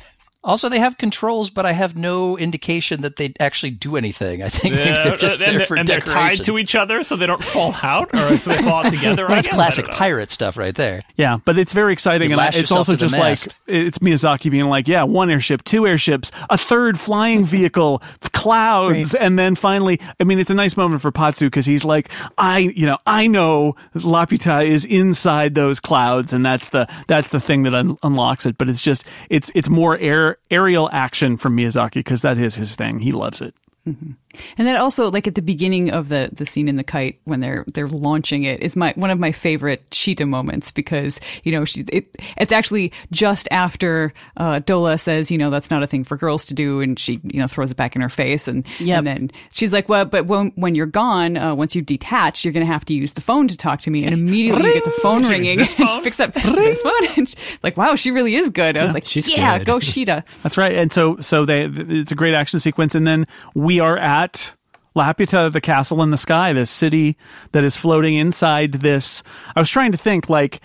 Also, they have controls, but I have no indication that they actually do anything. I think yeah, they're just and, there for and decoration. They're tied to each other so they don't fall out, or so they fall out together. Well, that's classic pirate stuff right there. Yeah, but it's very exciting, you and I, it's also just like, it's Miyazaki being like, yeah, one airship, two airships, a third flying vehicle, clouds, right. and then finally, I mean, it's a nice moment for Patsu, because he's like, I, you know, I know Laputa is inside those clouds, and that's the that's the thing that un- unlocks it. But it's just, it's it's more air. aerial action from Miyazaki, because that is his thing. He loves it. Mm-hmm. And then also, like at the beginning of the the scene in the kite when they're they're launching it, is my one of my favorite Sheeta moments, because, you know, she it, it's actually just after uh, Dola says, you know, that's not a thing for girls to do, and she, you know, throws it back in her face, and yep. and then she's like, well, but when when you're gone, uh, once you detach, you're going to have to use the phone to talk to me, and immediately you get the phone ringing, and phone? she picks up this phone, and she's like, wow, she really is good. I was yeah, like, she's yeah, good. Go Sheeta. That's right. And so so they it's a great action sequence, and then we. We are at Laputa, the castle in the sky, this city that is floating inside this. I was trying to think, like,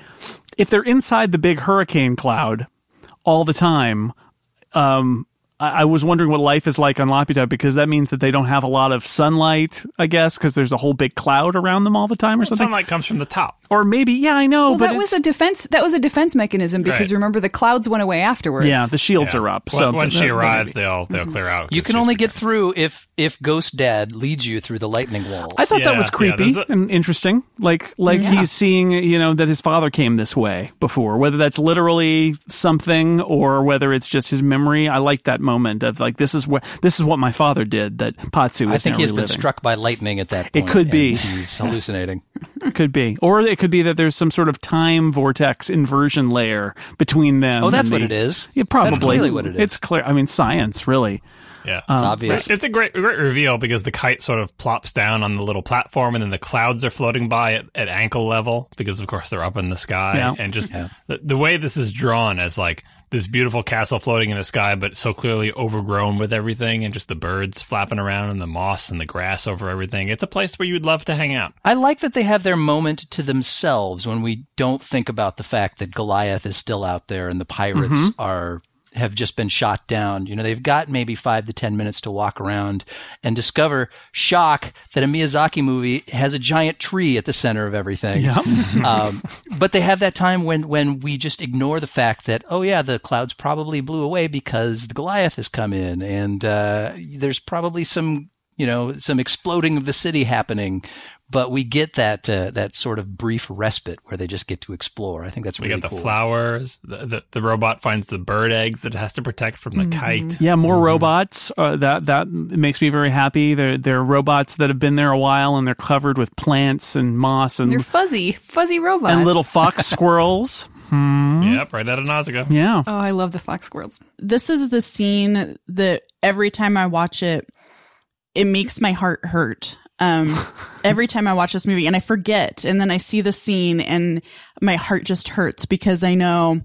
if they're inside the big hurricane cloud all the time, um, I, I was wondering what life is like on Laputa, because that means that they don't have a lot of sunlight, I guess, because there's a whole big cloud around them all the time, or well, something. Sunlight comes from the top. Or maybe, yeah, I know. Well, but that was a defense. That was a defense mechanism, because right. remember, the clouds went away afterwards. Yeah, the shields yeah. are up. So once she arrives, they all they'll clear out. You can only get gone. through if if Ghost Dad leads you through the lightning walls. I thought yeah, that was creepy yeah, a... and interesting. Like like yeah. he's seeing, you know, that his father came this way before. Whether that's literally something or whether it's just his memory, I liked that moment of like this is where this is what my father did. That Patsu. Is I think he's been struck by lightning at that point. It could be. He's hallucinating. It could be, or it could be that there's some sort of time vortex inversion layer between them. Oh, that's the, what it is. Yeah, probably. That's clearly what it is. It's clear. I mean, science, really. Yeah, um, it's obvious. It's a great, great reveal, because the kite sort of plops down on the little platform, and then the clouds are floating by at, at ankle level, because of course they're up in the sky, yeah. and just yeah. the, the way this is drawn as like this beautiful castle floating in the sky, but so clearly overgrown with everything, and just the birds flapping around and the moss and the grass over everything. It's a place where you'd love to hang out. I like that they have their moment to themselves when we don't think about the fact that Goliath is still out there and the pirates mm-hmm. are. have just been shot down. You know, they've got maybe five to ten minutes to walk around and discover, shock, that a Miyazaki movie has a giant tree at the center of everything. Yep. um, but they have that time when, when we just ignore the fact that, oh yeah, the clouds probably blew away because the Goliath has come in, and uh, there's probably some, you know, some exploding of the city happening But we get that uh, that sort of brief respite where they just get to explore. I think that's really cool. We got the cool. flowers. The, the the robot finds the bird eggs that it has to protect from the mm-hmm. kite. Yeah, more mm-hmm. robots. Uh, that that makes me very happy. They're, they're robots that have been there a while, and they're covered with plants and moss. And they're fuzzy, fuzzy robots. And little fox squirrels. Hmm. Yep, right out of Nausicaa. Yeah. Oh, I love the fox squirrels. This is the scene that every time I watch it, it makes my heart hurt. Um, every time I watch this movie, and I forget, and then I see the scene and my heart just hurts because I know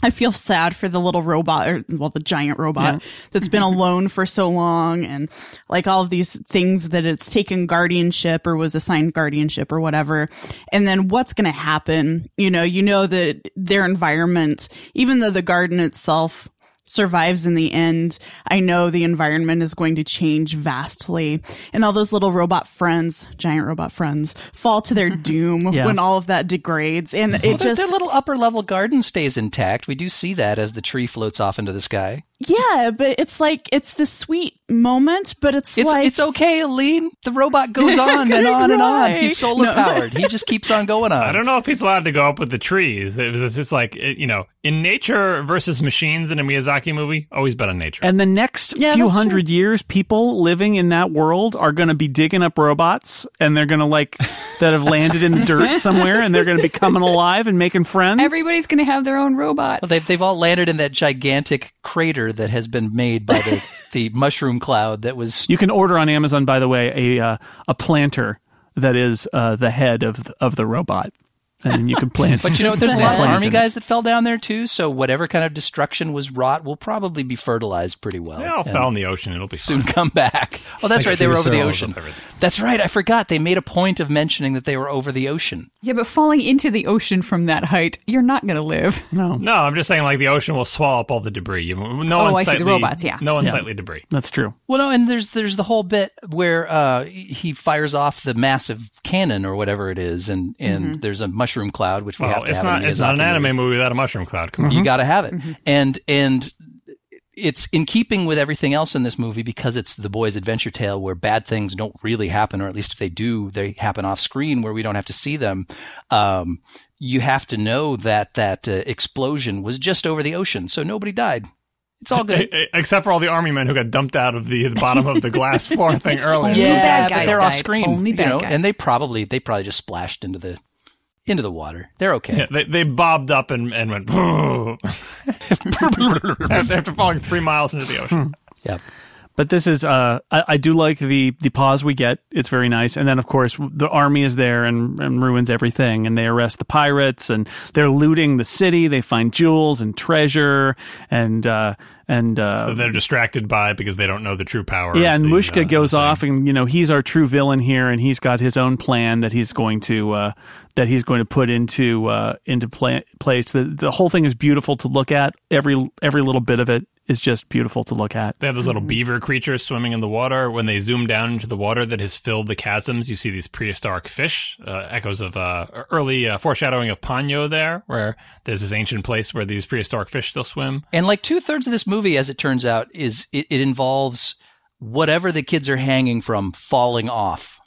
I feel sad for the little robot, or well, the giant robot yeah. that's been alone for so long, and like all of these things that it's taken guardianship or was assigned guardianship or whatever. And then what's going to happen? You know, you know that their environment, even though the garden itself survives in the end, I know the environment is going to change vastly, and all those little robot friends, giant robot friends, fall to their doom yeah. when all of that degrades. And well, it just their little upper level garden stays intact. We do see that as the tree floats off into the sky. Yeah, but it's like it's the sweet moment, but it's, it's like it's okay, Aline. The robot goes on and on cry. and on. He's solar no. powered. He just keeps on going on. I don't know if he's allowed to go up with the trees. It was it's just like you know, in nature versus machines in a Miyazaki movie, always bet on nature. And the next yeah, few hundred true. years, people living in that world are going to be digging up robots, and they're going to like that have landed in the dirt somewhere, and they're going to be coming alive and making friends. Everybody's going to have their own robot. Well, they've they've all landed in that gigantic crater that has been made by the, the mushroom cloud that was... You can order on Amazon, by the way, a uh, a planter that is uh, the head of the, of the robot. And you can plant... But you know, there's a lot of army guys that fell down there too, so whatever kind of destruction was wrought will probably be fertilized pretty well. They all fell in the ocean. It'll be soon fun. Come back. Oh, that's like right. They were over the ocean. That's right. I forgot. They made a point of mentioning that they were over the ocean. Yeah, but falling into the ocean from that height, you're not going to live. No. No, I'm just saying like the ocean will swallow up all the debris. No oh, unsightly, I see the robots, yeah. No unsightly yeah. debris. That's true. Well, no, and there's there's the whole bit where uh, he fires off the massive cannon or whatever it is, and, and mm-hmm. there's a mushroom mushroom cloud, which we well, have to it's have not, in it's not an movie. Anime movie without a mushroom cloud. Come on. Mm-hmm. You got to have it. Mm-hmm. And and it's in keeping with everything else in this movie because it's the boys' adventure tale where bad things don't really happen, or at least if they do, they happen off screen where we don't have to see them. Um, you have to know that that uh, explosion was just over the ocean, so nobody died. It's all good. Except for all the army men who got dumped out of the, the bottom of the glass floor thing earlier. Yeah, but they're off screen. Only bad you know, guys. And they probably, they probably just splashed into the... Into the water. They're okay. Yeah, they they bobbed up and, and went after, after falling three miles into the ocean. Yeah. But this is, uh, I, I do like the, the pause we get. It's very nice. And then, of course, the army is there and, and ruins everything. And they arrest the pirates and they're looting the city. They find jewels and treasure and... Uh, and uh, they're distracted by it because they don't know the true power. Yeah, and the, Muska uh, goes thing. off and, you know, he's our true villain here. And he's got his own plan that he's going to... Uh, that he's going to put into uh, into pla- place. The, the whole thing is beautiful to look at. Every every little bit of it is just beautiful to look at. They have this little beaver creature swimming in the water. When they zoom down into the water that has filled the chasms, you see these prehistoric fish. Uh, echoes of uh, early uh, foreshadowing of Ponyo there, where there's this ancient place where these prehistoric fish still swim. And like two-thirds of this movie, as it turns out, is it, it involves whatever the kids are hanging from falling off.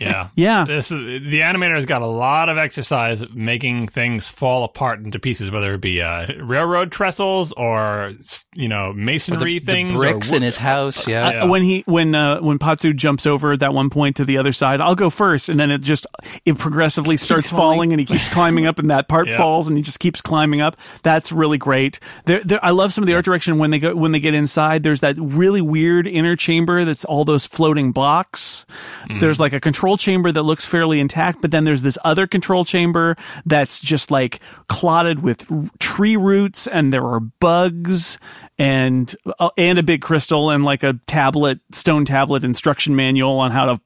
yeah, yeah. This is, the animator's got a lot of exercise making things fall apart into pieces, whether it be uh, railroad trestles or you know masonry or the, things, the bricks or in his house. Yeah, I, yeah. when he when uh, when Patsu jumps over at that one point to the other side, I'll go first, and then it just it progressively starts falling. falling, and he keeps climbing up, and that part yeah. falls, and he just keeps climbing up. That's really great. There, there, I love some of the art direction when they go when they get inside. There's that really weird inner chamber that's all those floating blocks. Mm. There's like a control chamber that looks fairly intact, but then there's this other control chamber that's just like clotted with r- tree roots, and there are bugs and uh, and a big crystal and like a tablet, stone tablet instruction manual on how to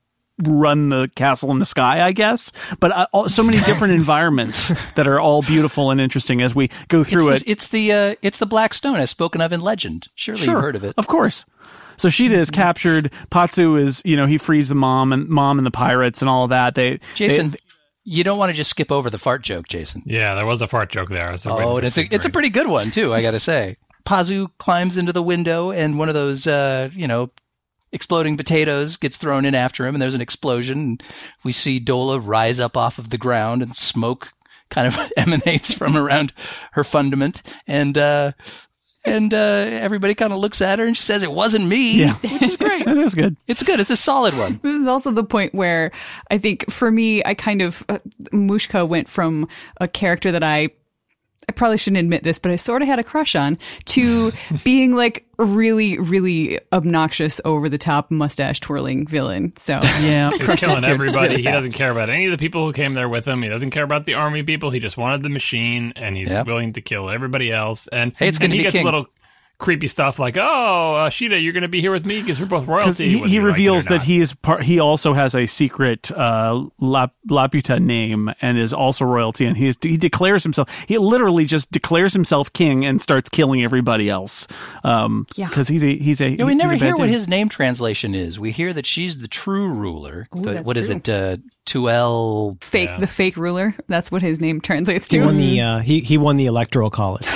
run the Castle in the Sky, I guess. But uh, all, so many different environments that are all beautiful and interesting as we go through it's it. The, it's the uh, it's the black stone as spoken of in legend. Surely sure, you've heard of it, of course. So Sheeta is captured. Patsu is, you know, he frees the mom and mom and the pirates and all of that. They Jason, they, you don't want to just skip over the fart joke, Jason. Yeah, there was a fart joke there. Oh, and it's a, it's a pretty good one too, I got to say. Patsu climbs into the window, and one of those, uh, you know, exploding potatoes gets thrown in after him, and there's an explosion. And we see Dola rise up off of the ground, and smoke kind of emanates from around her fundament. And uh, and uh, everybody kind of looks at her, and she says, "It wasn't me," yeah. which is great. That is good. It's good. It's a solid one. This is also the point where I think for me, I kind of uh, Mushka went from a character that I. I probably shouldn't admit this, but I sort of had a crush on, to being like really, really obnoxious, over the top, mustache twirling villain. So yeah, he's killing everybody. Really he doesn't care about any of the people who came there with him. He doesn't care about the army people. He just wanted the machine, and he's yep. willing to kill everybody else. And hey, it's and he gets king. little creepy stuff like, "Oh, uh, Sheeta, you're going to be here with me because we're both royalty." He, he reveals that he is part. He also has a secret uh, Lap- Laputa name and is also royalty. And he is, he declares himself. He literally just declares himself king and starts killing everybody else. Um, yeah, because he's a he's a. No, we never hear what his name translation is. We hear that she's the true ruler. Ooh, the, what true. is it? Uh, Tuel fake yeah. the fake ruler. That's what his name translates to. He won the uh, he he won the electoral college.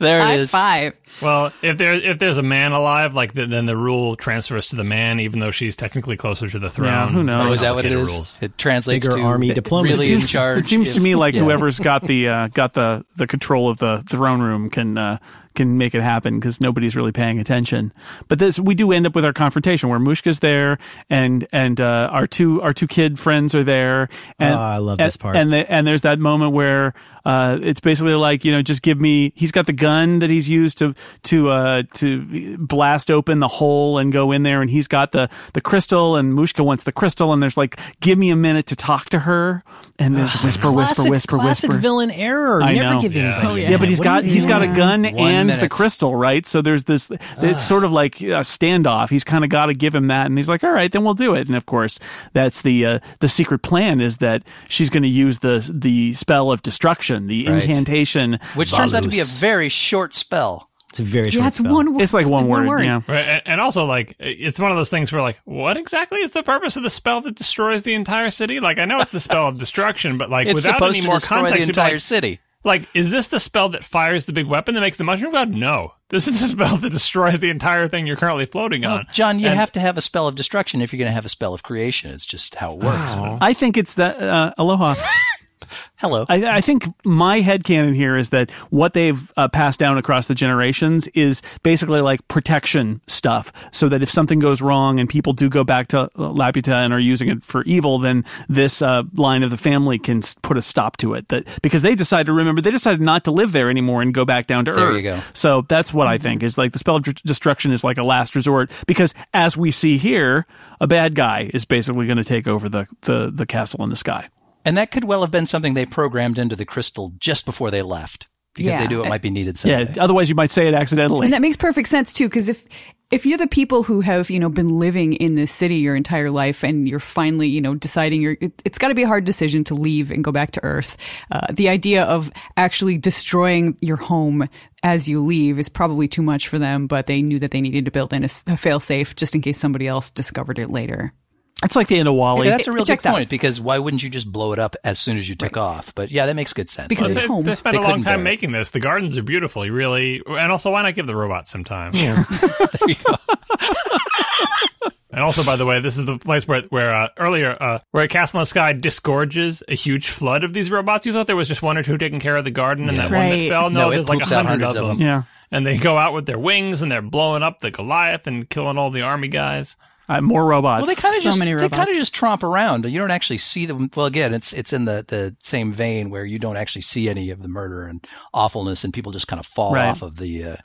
There it High is. Five. Well, if there if there's a man alive, like the, then the rule transfers to the man, even though she's technically closer to the throne. Yeah, who knows? Oh, is that what it is? Rules. It translates Bigger to army it, diplomacy. Really in charge. It seems if, to me like yeah. whoever's got the uh, got the, the control of the throne room can. Uh, can make it happen, because nobody's really paying attention. But this, we do end up with our confrontation where Mushka's there, and and uh, our two our two kid friends are there. And, oh, I love and, this part. And the, and there's that moment where uh, it's basically like, you know, just give me. He's got the gun that he's used to to uh, to blast open the hole and go in there, and he's got the the crystal, and Mushka wants the crystal, and there's like, give me a minute to talk to her, and there's whisper, classic, whisper, whisper, classic whisper. Villain error. I Never know. Give anybody. Yeah, oh, yeah. yeah but he's what got he's got a gun One. and. Minutes. The crystal, right? So there's this, it's Ugh. sort of like a standoff. He's kind of got to give him that, and he's like, all right, then we'll do it. And of course, that's the uh, the secret plan, is that she's going to use the the spell of destruction, the right. incantation, which Balus. turns out to be a very short spell. It's a very short yeah, it's spell. One word. It's like one it's word, one word. Yeah. Right. And also, like, it's one of those things where, like, what exactly is the purpose of the spell that destroys the entire city? Like, I know it's the spell of destruction, but like, it's without any more context, the entire like, city. Like, is this the spell that fires the big weapon that makes the mushroom god? No. This is the spell that destroys the entire thing you're currently floating on. Well, John, you and, have to have a spell of destruction if you're going to have a spell of creation. It's just how it works. Wow. I think it's that... Uh, aloha. Hello. I, I think my headcanon here is that what they've uh, passed down across the generations is basically like protection stuff, so that if something goes wrong and people do go back to Laputa and are using it for evil, then this uh, line of the family can put a stop to it. That because they decided to remember, they decided not to live there anymore and go back down to there Earth. There you go. So that's what mm-hmm. I think is like the spell of d- destruction is like a last resort, because as we see here, a bad guy is basically going to take over the, the, the castle in the sky. And that could well have been something they programmed into the crystal just before they left, because yeah. they knew it might be needed someday. Yeah, otherwise you might say it accidentally. And that makes perfect sense, too, because if if you're the people who have, you know, been living in this city your entire life, and you're finally, you know, deciding you're, it, it's got to be a hard decision to leave and go back to Earth. Uh, the idea of actually destroying your home as you leave is probably too much for them, but they knew that they needed to build in a, a fail-safe just in case somebody else discovered it later. It's like the end of Wall-E. Yeah, that's a real good point, out. because why wouldn't you just blow it up as soon as you took right. off? But yeah, that makes good sense. Because well, they, home, they spent they a long time making this. The gardens are beautiful, you really. And also, why not give the robot some time? Yeah. There you go. And also, by the way, this is the place where where uh, earlier, uh, where Castle in the Sky disgorges a huge flood of these robots. You thought there was just one or two taking care of the garden, and yeah. that right. one that fell? No, no there's like a hundred of them. them. Yeah. And they go out with their wings, and they're blowing up the Goliath and killing all the army guys. Uh, more robots. Well, they kind of so just they kind of just tromp around. You don't actually see them. Well, again, it's it's in the, the same vein where you don't actually see any of the murder and awfulness, and people just kind of fall right. off of the uh,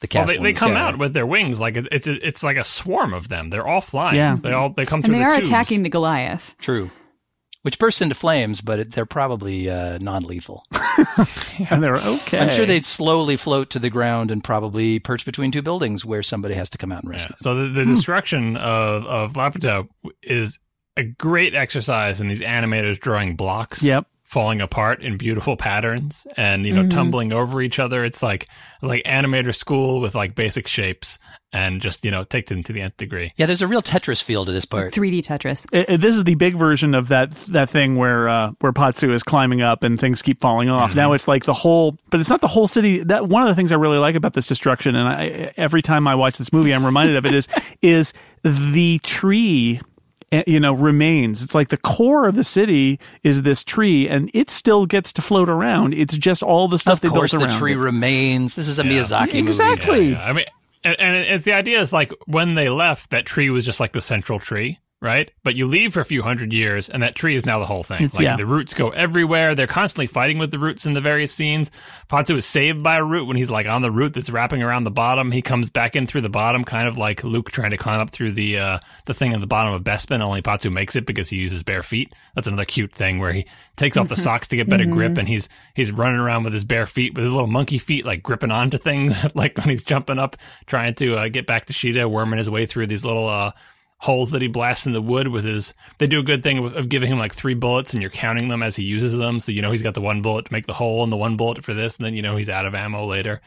the castle. Well, they, they the come sky. out with their wings like it, it's it, it's like a swarm of them. They're all flying. Yeah. they all they come through. And they the are tubes. attacking the Goliath. True. Which bursts into flames, but it, they're probably uh, non-lethal. And they're okay. I'm sure they'd slowly float to the ground and probably perch between two buildings where somebody has to come out and rescue yeah. them. So the, the destruction of, of Laputa is a great exercise in these animators drawing blocks. Yep. falling apart in beautiful patterns and, you know, mm-hmm. tumbling over each other. It's like it's like animator school with like basic shapes and just, you know, take them to the nth degree. Yeah, there's a real Tetris feel to this part. three D Tetris. It, it, this is the big version of that that thing where uh, where Patsu is climbing up and things keep falling off. Mm-hmm. Now it's like the whole, but it's not the whole city. That one of the things I really like about this destruction, and I, every time I watch this movie, I'm reminded of it, is is the tree. You know, remains. It's like the core of the city is this tree, and it still gets to float around. It's just all the stuff they built around. Of course, the tree remains. This is a yeah. Miyazaki exactly. movie. Exactly. Yeah, yeah. I mean, and, and it's the idea is like when they left, that tree was just like the central tree, right? But you leave for a few hundred years, and that tree is now the whole thing. It's, like yeah. the roots go everywhere. They're constantly fighting with the roots in the various scenes. Patsu is saved by a root when he's like on the root that's wrapping around the bottom. He comes back in through the bottom, kind of like Luke trying to climb up through the uh, the thing at the bottom of Bespin, only Patsu makes it because he uses bare feet. That's another cute thing where he takes off the socks to get better mm-hmm. grip, and he's he's running around with his bare feet, with his little monkey feet, like gripping onto things, like when he's jumping up, trying to uh, get back to Sheeta, worming his way through these little... Uh, holes that he blasts in the wood with his... They do a good thing of giving him like three bullets and you're counting them as he uses them. So, you know, he's got the one bullet to make the hole and the one bullet for this. And then, you know, he's out of ammo later.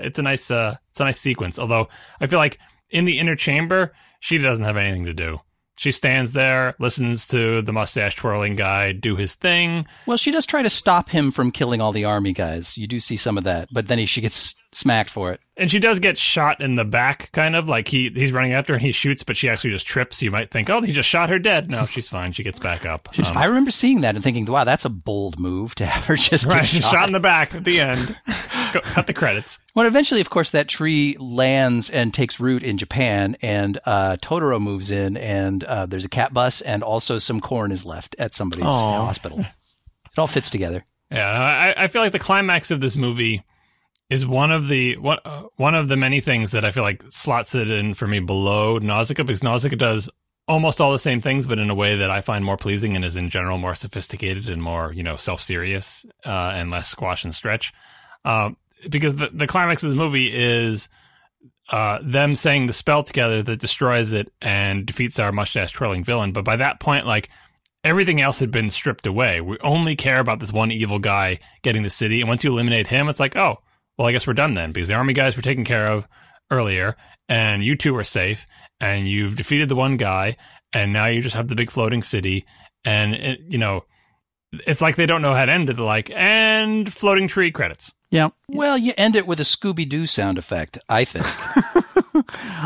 It's a nice uh, it's a nice sequence. Although I feel like in the inner chamber, she doesn't have anything to do. She stands there, listens to the mustache twirling guy do his thing. Well, she does try to stop him from killing all the army guys. You do see some of that, but then he, she gets smacked for it. And she does get shot in the back, kind of like he he's running after her and he shoots, but she actually just trips. You might think, oh, he just shot her dead. No, she's fine. She gets back up. Um, I remember seeing that and thinking, wow, that's a bold move to have her just get right, shot. She's shot in the back at the end. Go, cut the credits. Well, eventually, of course, that tree lands and takes root in Japan, and uh, Totoro moves in, and uh, there's a cat bus, and also some corn is left at somebody's Aww. hospital. It all fits together. Yeah, I, I feel like the climax of this movie is one of the one, uh, one of the many things that I feel like slots it in for me below Nausicaa, because Nausicaa does almost all the same things, but in a way that I find more pleasing and is in general more sophisticated and more, you know, self-serious uh, and less squash and stretch. Um, because the, the climax of the movie is uh, them saying the spell together that destroys it and defeats our mustache twirling villain. But by that point, like, everything else had been stripped away. We only care about this one evil guy getting the city. And once you eliminate him, it's like, oh, well, I guess we're done then, because the army guys were taken care of earlier and you two are safe and you've defeated the one guy. And now you just have the big floating city. And, it, you know, it's like they don't know how to end it. They're like, and floating tree credits. Yeah. Well, you end it with a Scooby-Doo sound effect, I think.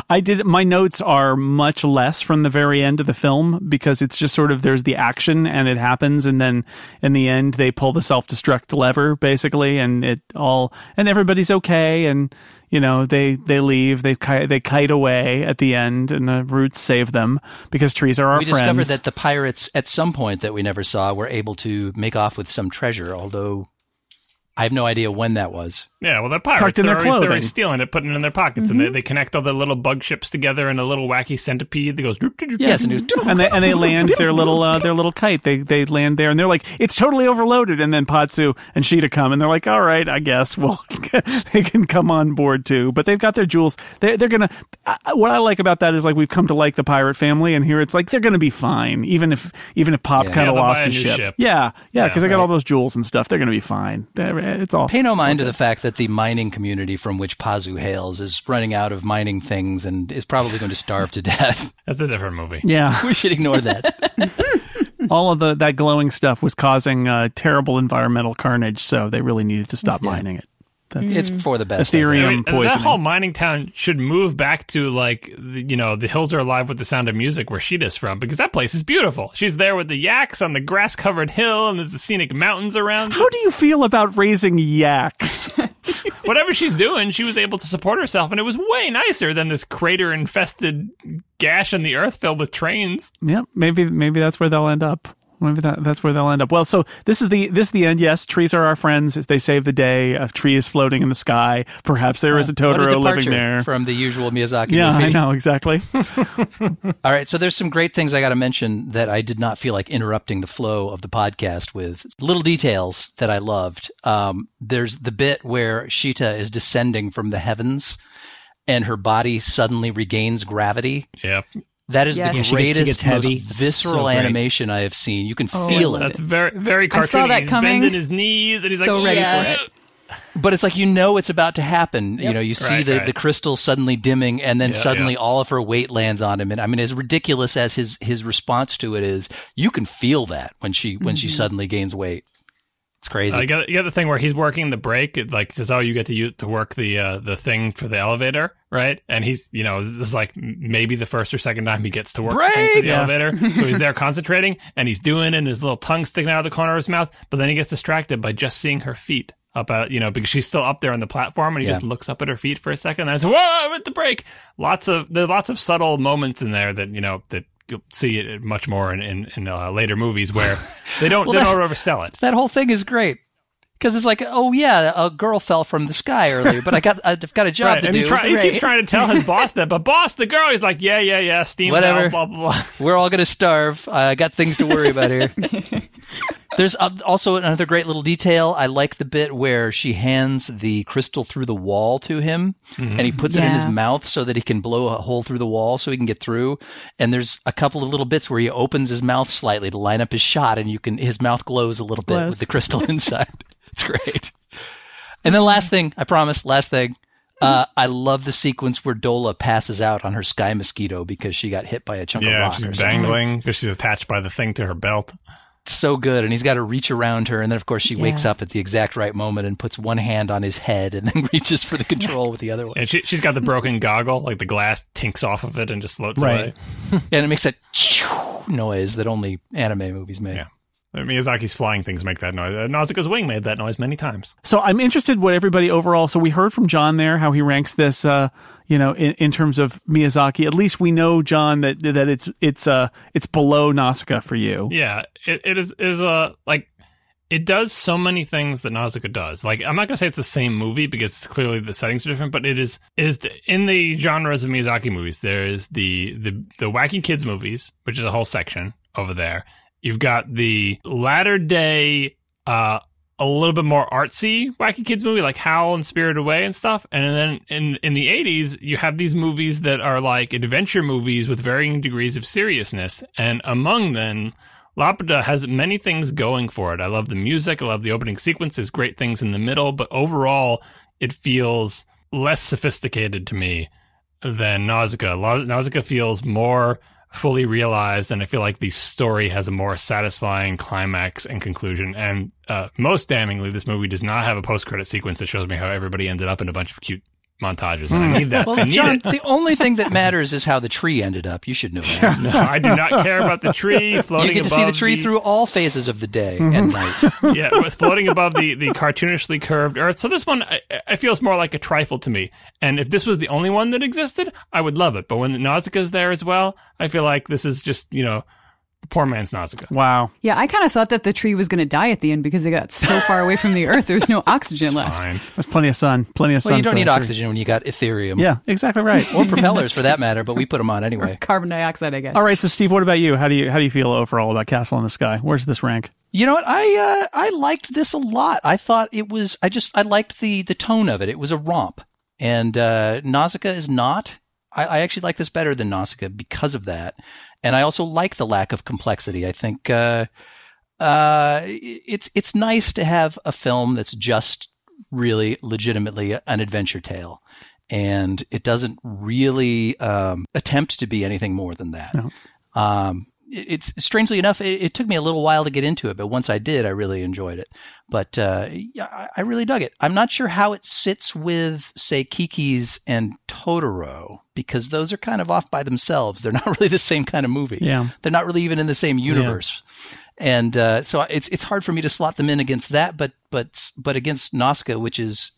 I did. My notes are much less from the very end of the film, because it's just sort of there's the action and it happens. And then in the end, they pull the self-destruct lever, basically. And it all and everybody's OK. And, you know, they they leave. They, ki- they kite away at the end, and the roots save them because trees are our friends. We discovered that the pirates at some point that we never saw were able to make off with some treasure, although I have no idea when that was. Yeah, well, they're pirates. They're always, they're always stealing it, putting it in their pockets, mm-hmm. and they, they connect all their little bug ships together in a little wacky centipede that goes. Yes, and, and they and they land their little uh, their little kite. They they land there, and they're like, it's totally overloaded. And then Patsu and Sheeta come, and they're like, all right, I guess well they can come on board too. But they've got their jewels. They're they're gonna. Uh, what I like about that is like we've come to like the pirate family, and here it's like they're gonna be fine, even if even if Pop yeah, kind of yeah, lost his ship. ship. Yeah, yeah, because yeah, they got right. all those jewels and stuff. They're gonna be fine. They're, It's all, Pay no it's mind to the fact that the mining community from which Patsu hails is running out of mining things and is probably going to starve to death. That's a different movie. Yeah. We should ignore that. All of the that glowing stuff was causing uh, terrible environmental carnage, so they really needed to stop yeah. mining it. That's it's for the best. Etherium I mean, poisoning. That whole mining town should move back to, like, you know, the hills are alive with the sound of music where Sheeta's from, because that place is beautiful. She's there with the yaks on the grass-covered hill, and there's the scenic mountains around. How do you feel about raising yaks? Whatever she's doing, she was able to support herself, and it was way nicer than this crater-infested gash in the earth filled with trains. Yeah, maybe maybe that's where they'll end up. Maybe that, that's where they'll end up. Well, so this is the this is the end. Yes, trees are our friends. If they save the day, a tree is floating in the sky. Perhaps there uh, is a Totoro living there. From the usual Miyazaki yeah, movie. Yeah, I know, exactly. All right, so there's some great things I got to mention that I did not feel like interrupting the flow of the podcast with. Little details that I loved. Um, there's the bit where Sheeta is descending from the heavens and her body suddenly regains gravity. Yeah. That is yes. the greatest, heavy. most visceral so animation I have seen. You can oh, feel it. That's very, very cartoony. I saw that he's coming. Bending his knees, and he's so like, ready yeah. for it. But it's like, you know it's about to happen. Yep. You know, you see right, the, right. the crystal suddenly dimming, and then yeah, suddenly yeah. all of her weight lands on him. And I mean, as ridiculous as his his response to it is, you can feel that when she when mm-hmm. she suddenly gains weight. It's crazy. Uh, you, got, you got the thing where he's working the brake. It, like, says, oh, you get to use, to work the uh, the thing for the elevator, right? And he's, you know, this is like maybe the first or second time he gets to work brake! the thing for the yeah. elevator. So he's there concentrating, and he's doing it, and his little tongue sticking out of the corner of his mouth. But then he gets distracted by just seeing her feet up at, you know, because she's still up there on the platform, and he yeah. just looks up at her feet for a second. And I said, whoa, I'm at the brake. Lots of, there's lots of subtle moments in there that, you know, that you'll see it much more in, in, in uh, later movies where they don't, well, they that, don't oversell it. That whole thing is great. Because it's like, oh, yeah, a girl fell from the sky earlier, but I got, I've got a job right. to and do. He, try, he keeps trying to tell his boss that, but boss, the girl, he's like, yeah, yeah, yeah, steam Whatever. Down, blah, blah, blah. We're all going to starve. Uh, I got things to worry about here. There's also another great little detail. I like the bit where she hands the crystal through the wall to him, mm-hmm. and he puts yeah. it in his mouth so that he can blow a hole through the wall so he can get through. And there's a couple of little bits where he opens his mouth slightly to line up his shot, and you can his mouth glows a little glows. bit with the crystal inside. It's great. And then last thing, I promise, last thing. Uh, I love the sequence where Dola passes out on her sky mosquito because she got hit by a chunk yeah, of rock. Yeah, she's dangling because she's attached by the thing to her belt. So good, and he's got to reach around her, and then of course she yeah. wakes up at the exact right moment and puts one hand on his head and then reaches for the control with the other one. And she, she's got the broken goggle, like the glass tinks off of it and just floats right. away. And it makes that noise that only anime movies make. Yeah. Miyazaki's flying things make that noise. Uh, Nausicaa's wing made that noise many times. So I'm interested what everybody overall. So we heard from John there how he ranks this. Uh, you know, in, in terms of Miyazaki, at least we know, John, that that it's it's uh it's below Nausicaa for you. Yeah, it, it is is a uh, like it does so many things that Nausicaa does. Like, I'm not gonna say it's the same movie because it's clearly the settings are different, but it is it is the, in the genres of Miyazaki movies. There is the the the wacky kids movies, which is a whole section over there. You've got the latter day, uh, a little bit more artsy, wacky kids movie like Howl and Spirited Away and stuff. And then in in the eighties, you have these movies that are like adventure movies with varying degrees of seriousness. And among them, Laputa has many things going for it. I love the music. I love the opening sequences. Great things in the middle. But overall, it feels less sophisticated to me than Nausicaa. La- Nausicaa feels more fully realized, and I feel like the story has a more satisfying climax and conclusion. And uh, most damningly, this movie does not have a post-credit sequence that shows me how everybody ended up in a bunch of cute montages. I need that. Well, I need John, it. The only thing that matters is how the tree ended up. You should know that. No, I do not care about the tree floating above. You get to see the tree the... through all phases of the day mm-hmm. and night. Yeah, with floating above the, the cartoonishly curved earth. So this one, I, I feels more like a trifle to me. And if this was the only one that existed, I would love it. But when Nausicaa's there as well, I feel like this is just, you know, poor man's Nausicaa. Wow. Yeah, I kind of thought that the tree was going to die at the end because it got so far away from the earth. There was no oxygen it's left. Fine. There's plenty of sun. Plenty of well, sun. You don't need oxygen when you got Etherium. Yeah, exactly right. Or propellers for that matter, but we put them on anyway. Or carbon dioxide, I guess. All right, so Steve, what about you? How do you how do you feel overall about Castle in the Sky? Where's this rank? You know what? I uh, I liked this a lot. I thought it was. I just I liked the the tone of it. It was a romp, and uh, Nausicaa is not. I, I actually like this better than Nausicaa because of that. And I also like the lack of complexity. I think uh, uh, it's it's nice to have a film that's just really legitimately an adventure tale. And it doesn't really um, attempt to be anything more than that. No. Um, it, it's strangely enough, it, it took me a little while to get into it. But once I did, I really enjoyed it. But uh, yeah, I really dug it. I'm not sure how it sits with, say, Kiki's and Totoro, because those are kind of off by themselves. They're not really the same kind of movie. Yeah. They're not really even in the same universe. Yeah. And uh, so it's it's hard for me to slot them in against that, but but but against Nausicaa, which is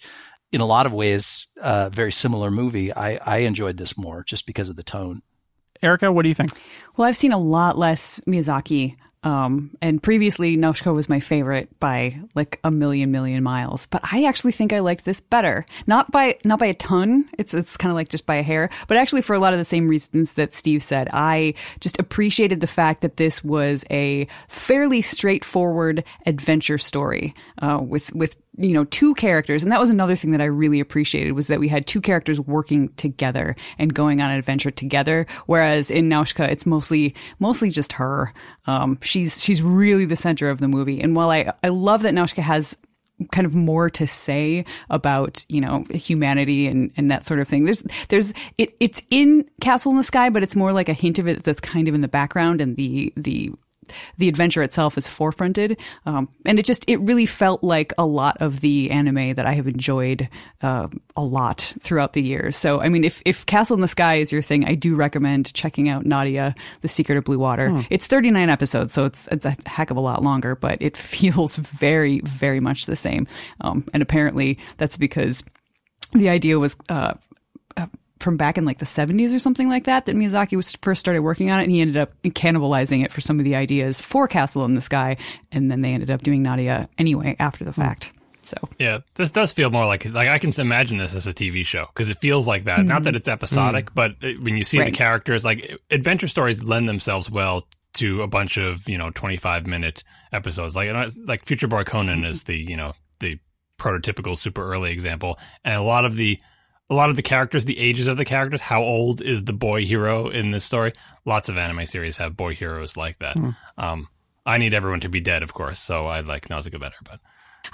in a lot of ways a uh, very similar movie, I, I enjoyed this more just because of the tone. Erica, what do you think? Well, I've seen a lot less Miyazaki. Um, and previously, Nausicaa was my favorite by like a million, million miles. But I actually think I liked this better. Not by not by a ton. It's it's kind of like just by a hair. But actually, for a lot of the same reasons that Steve said, I just appreciated the fact that this was a fairly straightforward adventure story uh, with with you know, two characters. And that was another thing that I really appreciated, was that we had two characters working together and going on an adventure together. Whereas in Nausicaa, it's mostly, mostly just her. Um, she's, she's really the center of the movie. And while I, I love that Nausicaa has kind of more to say about, you know, humanity and, and that sort of thing. There's, there's, it, it's in Castle in the Sky, but it's more like a hint of it that's kind of in the background, and the, the, the adventure itself is forefronted. Um, and it just, it really felt like a lot of the anime that I have enjoyed, uh, a lot throughout the years. So, I mean, if, if Castle in the Sky is your thing, I do recommend checking out Nadia, The Secret of Blue Water. Hmm. It's thirty-nine episodes, so it's, it's a heck of a lot longer, but it feels very, very much the same. Um, and apparently that's because the idea was, uh, from back in like the seventies or something like that, that Miyazaki was first started working on it, and he ended up cannibalizing it for some of the ideas for Castle in the Sky, and then they ended up doing Nadia anyway after the fact. So yeah, this does feel more like like I can imagine this as a T V show, because it feels like that. Mm-hmm. Not that it's episodic, mm-hmm. but it, when you see right. the characters, like adventure stories lend themselves well to a bunch of, you know, twenty-five minute episodes. Like like Future Boy Conan mm-hmm. is the, you know, the prototypical super early example, and a lot of the A lot of the characters, the ages of the characters, how old is the boy hero in this story? Lots of anime series have boy heroes like that. Mm. Um, I need everyone to be dead, of course, so I like Nausicaa better. But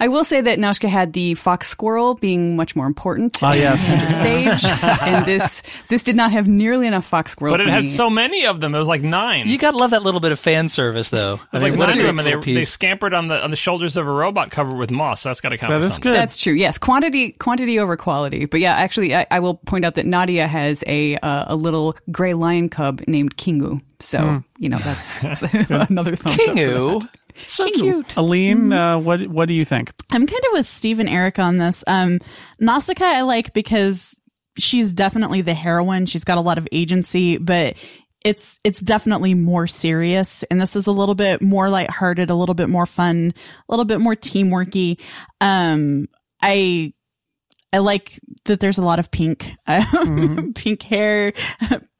I will say that Nausicaa had the fox squirrel being much more important on oh, yes. the stage, and this this did not have nearly enough fox squirrel. But it for had me. So many of them; it was like nine. You gotta love that little bit of fan service, though. I was like one of them, and they piece. they scampered on the on the shoulders of a robot covered with moss. So that's gotta count. That is good. That's true. Yes, quantity quantity over quality. But yeah, actually, I, I will point out that Nadia has a uh, a little gray lion cub named Kingu. So mm. you know that's another thumbs Kingu. Up for that. So Kingu. Cute. Aline, uh, what what do you think? I'm kind of with Steve and Eric on this. Um, Nausicaa I like because she's definitely the heroine. She's got a lot of agency, but it's it's definitely more serious. And this is a little bit more lighthearted, a little bit more fun, a little bit more teamworky. Um, I I like that there's a lot of pink, um, mm-hmm. pink hair,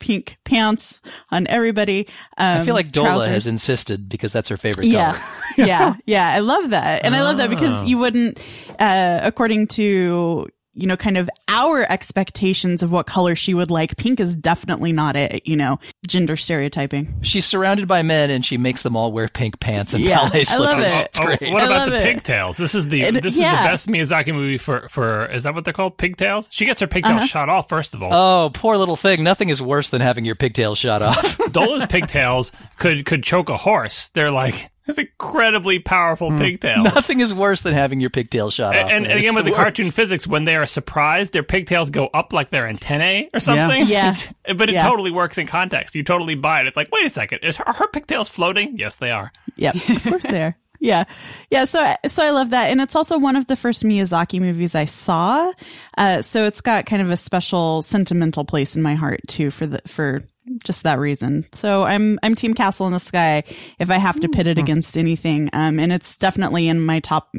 pink pants on everybody. Um, I feel like Dola trousers. Has insisted because that's her favorite yeah. color. yeah, yeah. I love that. And oh. I love that because you wouldn't, uh, according to, you know, kind of our expectations of what color she would like, pink is definitely not it, you know, gender stereotyping. She's surrounded by men and she makes them all wear pink pants and yeah, ballet slippers. I love it. Oh, oh, what I about the it. pigtails? This is the it, this yeah. is the best Miyazaki movie for, for, is that what they're called? Pigtails? She gets her pigtails uh-huh. shot off, first of all. Oh, poor little thing. Nothing is worse than having your pigtails shot off. Dola's pigtails could, could choke a horse. They're like... It's incredibly powerful mm. pigtail. Nothing is worse than having your pigtail shot and, off. And, and again, with the, the cartoon physics, when they are surprised, their pigtails go up like their antennae or something. Yeah. yeah. But it yeah. totally works in context. You totally buy it. It's like, wait a second, is her, are her pigtails floating? Yes, they are. Yep, of course they are. Yeah. Yeah. So, so I love that. And it's also one of the first Miyazaki movies I saw. Uh, so it's got kind of a special sentimental place in my heart too, for the, for just that reason. So I'm, I'm Team Castle in the Sky if I have to pit it against anything. Um, and it's definitely in my top,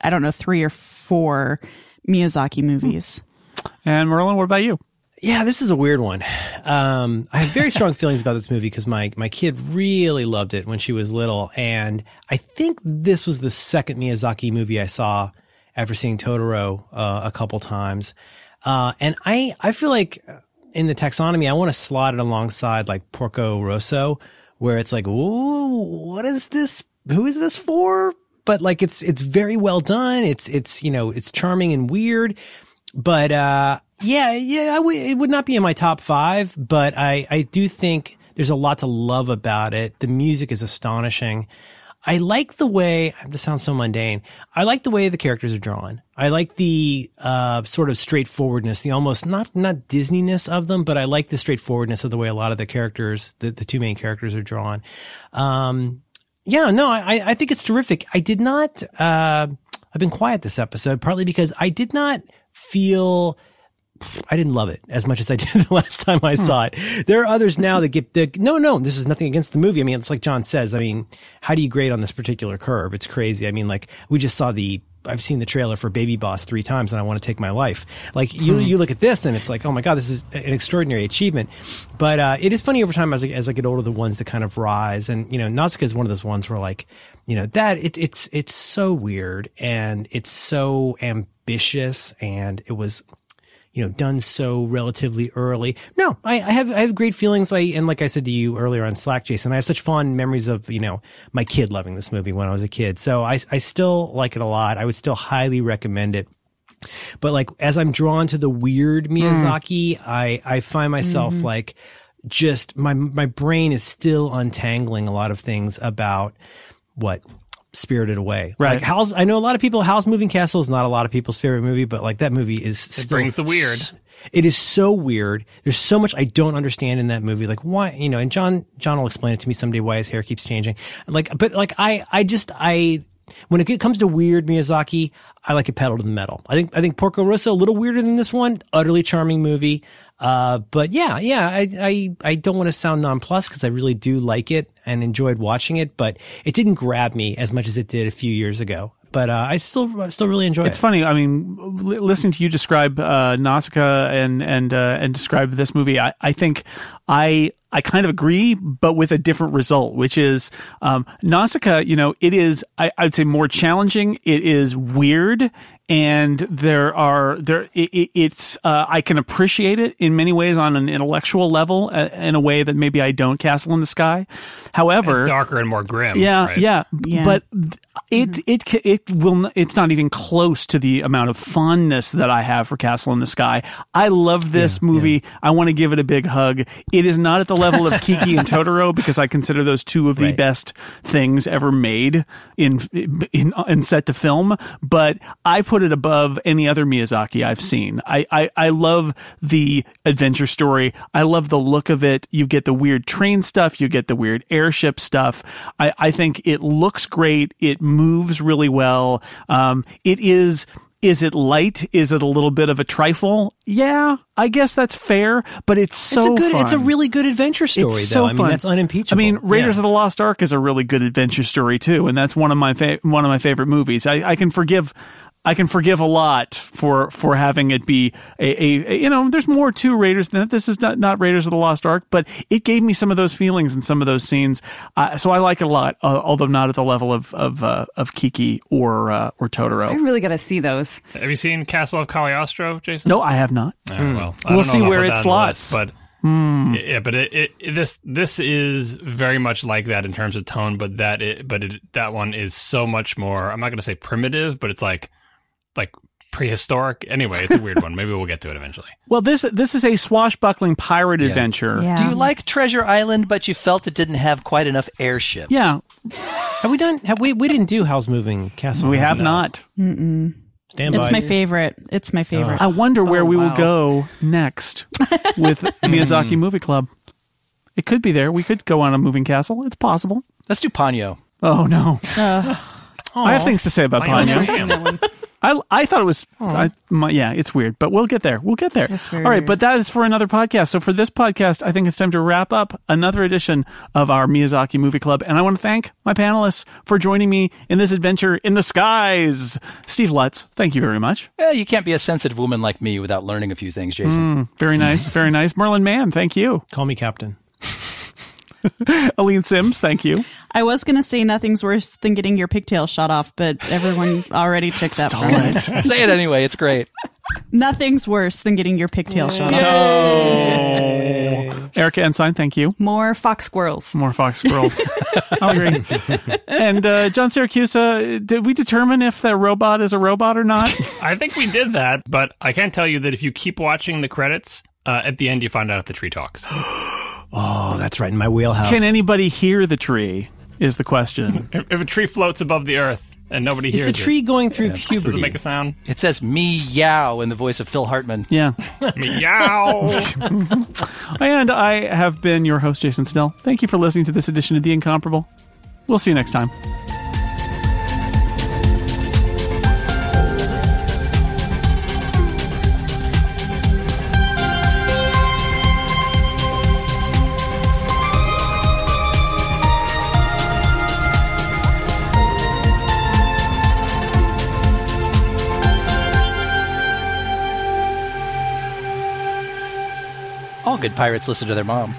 I don't know, three or four Miyazaki movies. And Merlin, what about you? Yeah, this is a weird one. Um, I have very strong feelings about this movie because my, my kid really loved it when she was little. And I think this was the second Miyazaki movie I saw after seeing Totoro uh, a couple times. Uh, and I, I feel like in the taxonomy, I want to slot it alongside like Porco Rosso, where it's like, ooh, what is this? Who is this for? But like, it's, it's very well done. It's, it's, you know, it's charming and weird. But, uh, yeah, yeah, I w- it would not be in my top five, but I, I do think there's a lot to love about it. The music is astonishing. I like the way, this sounds so mundane, I like the way the characters are drawn. I like the uh sort of straightforwardness, the almost, not not Disney-ness of them, but I like the straightforwardness of the way a lot of the characters, the, the two main characters are drawn. Um Yeah, no, I, I think it's terrific. I did not, uh I've been quiet this episode, partly because I did not feel... I didn't love it as much as I did the last time I hmm. saw it. There are others now that get the, no, no, this is nothing against the movie. I mean, it's like John says, I mean, how do you grade on this particular curve? It's crazy. I mean, like we just saw the I've seen the trailer for Baby Boss three times and I want to take my life. Like you, you look at this and it's like, oh my God, this is an extraordinary achievement. But, uh, it is funny over time as I, as I get older, the ones that kind of rise and, you know, Nausicaa is one of those ones where like, you know, that it, it's, it's so weird and it's so ambitious and it was, you know, done so relatively early. No, I, I have, I have great feelings. I, and like I said to you earlier on Slack, Jason, I have such fond memories of, you know, my kid loving this movie when I was a kid. So I, I still like it a lot. I would still highly recommend it. But like, as I'm drawn to the weird Miyazaki, mm. I, I find myself mm-hmm. like just my, my brain is still untangling a lot of things about what Spirited Away, right? Like Howl's, I know a lot of people. Howl's Moving Castle is not a lot of people's favorite movie, but like that movie is it still, brings the weird. It is so weird. There's so much I don't understand in that movie. Like why, you know? And John, John will explain it to me someday why his hair keeps changing. Like, but like I, I just I. When it comes to weird Miyazaki, I like a pedal to the metal. I think I think Porco Rosso a little weirder than this one. Utterly charming movie, uh, but yeah, yeah. I I, I don't want to sound nonplussed because I really do like it and enjoyed watching it, but it didn't grab me as much as it did a few years ago. But uh, I still I still really enjoy it. It's funny. I mean, l- listening to you describe uh, Nausicaa and and uh, and describe this movie, I, I think I I kind of agree, but with a different result, which is um, Nausicaa. You know, it is I, I'd say more challenging. It is weird. And there are there it, it's uh, I can appreciate it in many ways on an intellectual level uh, in a way that maybe I don't Castle in the Sky. However, it's darker and more grim. Yeah, right? yeah, yeah. But it mm-hmm. it it will it's not even close to the amount of fondness that I have for Castle in the Sky. I love this yeah, movie. Yeah. I want to give it a big hug. It is not at the level of Kiki and Totoro because I consider those two of the right. best things ever made in in and set to film. But I put Put it above any other Miyazaki I've seen. I, I I love the adventure story. I love the look of it. You get the weird train stuff. You get the weird airship stuff. I, I think it looks great. It moves really well. Um, it is. Is it light? Is it a little bit of a trifle? Yeah, I guess that's fair, but it's so it's a good, fun. It's a really good adventure story, it's though. So I mean, fun. That's unimpeachable. I mean, Raiders yeah. of the Lost Ark is a really good adventure story, too, and that's one of my fa- one of my favorite movies. I, I can forgive... I can forgive a lot for, for having it be a, a, a, you know, there's more to Raiders than that. This is not, not Raiders of the Lost Ark, but it gave me some of those feelings and some of those scenes. Uh, so I like it a lot, uh, although not at the level of of, uh, of Kiki or uh, or Totoro. I really got to see those. Have you seen Castle of Cagliostro, Jason? No, I have not. Oh, well, I we'll don't see know where it slots. List, but mm. yeah, but it, it, this this is very much like that in terms of tone, but that it, but it, that one is so much more. I'm not going to say primitive, but it's like. like prehistoric. Anyway, it's a weird one. Maybe we'll get to it eventually. Well, this this is a swashbuckling pirate yeah. adventure. Yeah. Do you like Treasure Island, but you felt it didn't have quite enough airships? Yeah. Have we done... Have we, we didn't do Howl's Moving Castle. We have no. not. Mm-mm. Stand by. It's my favorite. It's my favorite. Oh. I wonder where oh, we wow. will go next with Miyazaki Movie Club. It could be there. We could go on a moving castle. It's possible. Let's do Ponyo. Oh, no. Uh, I have things to say about Ponyo. Ponyo. I, I thought it was, I, my, yeah, it's weird, but we'll get there. We'll get there. All right, weird. But that is for another podcast. So for this podcast, I think it's time to wrap up another edition of our Miyazaki Movie Club. And I want to thank my panelists for joining me in this adventure in the skies. Steve Lutz, thank you very much. Yeah, you can't be a sensitive woman like me without learning a few things, Jason. Mm, very nice, very nice. Merlin Mann, thank you. Call me Captain. Aline Sims, thank you. I was going to say nothing's worse than getting your pigtail shot off, but everyone already took that from it. Say it anyway. It's great. Nothing's worse than getting your pigtail shot Yay. off. Yay. Erica Ensign, thank you. More fox squirrels. More fox squirrels. Hungry. And uh, John Siracusa, did we determine if that robot is a robot or not? I think we did that, but I can tell you that if you keep watching the credits, uh, at the end you find out if the tree talks. Oh, that's right in my wheelhouse. Can anybody hear the tree? Is the question. If a tree floats above the earth and nobody is hears it, is the tree it, going through yeah. puberty? Does it make a sound? It says meow in the voice of Phil Hartman. Yeah, meow. And I have been your host, Jason Snell. Thank you for listening to this edition of The Incomparable. We'll see you next time. good pirates listen to their mom.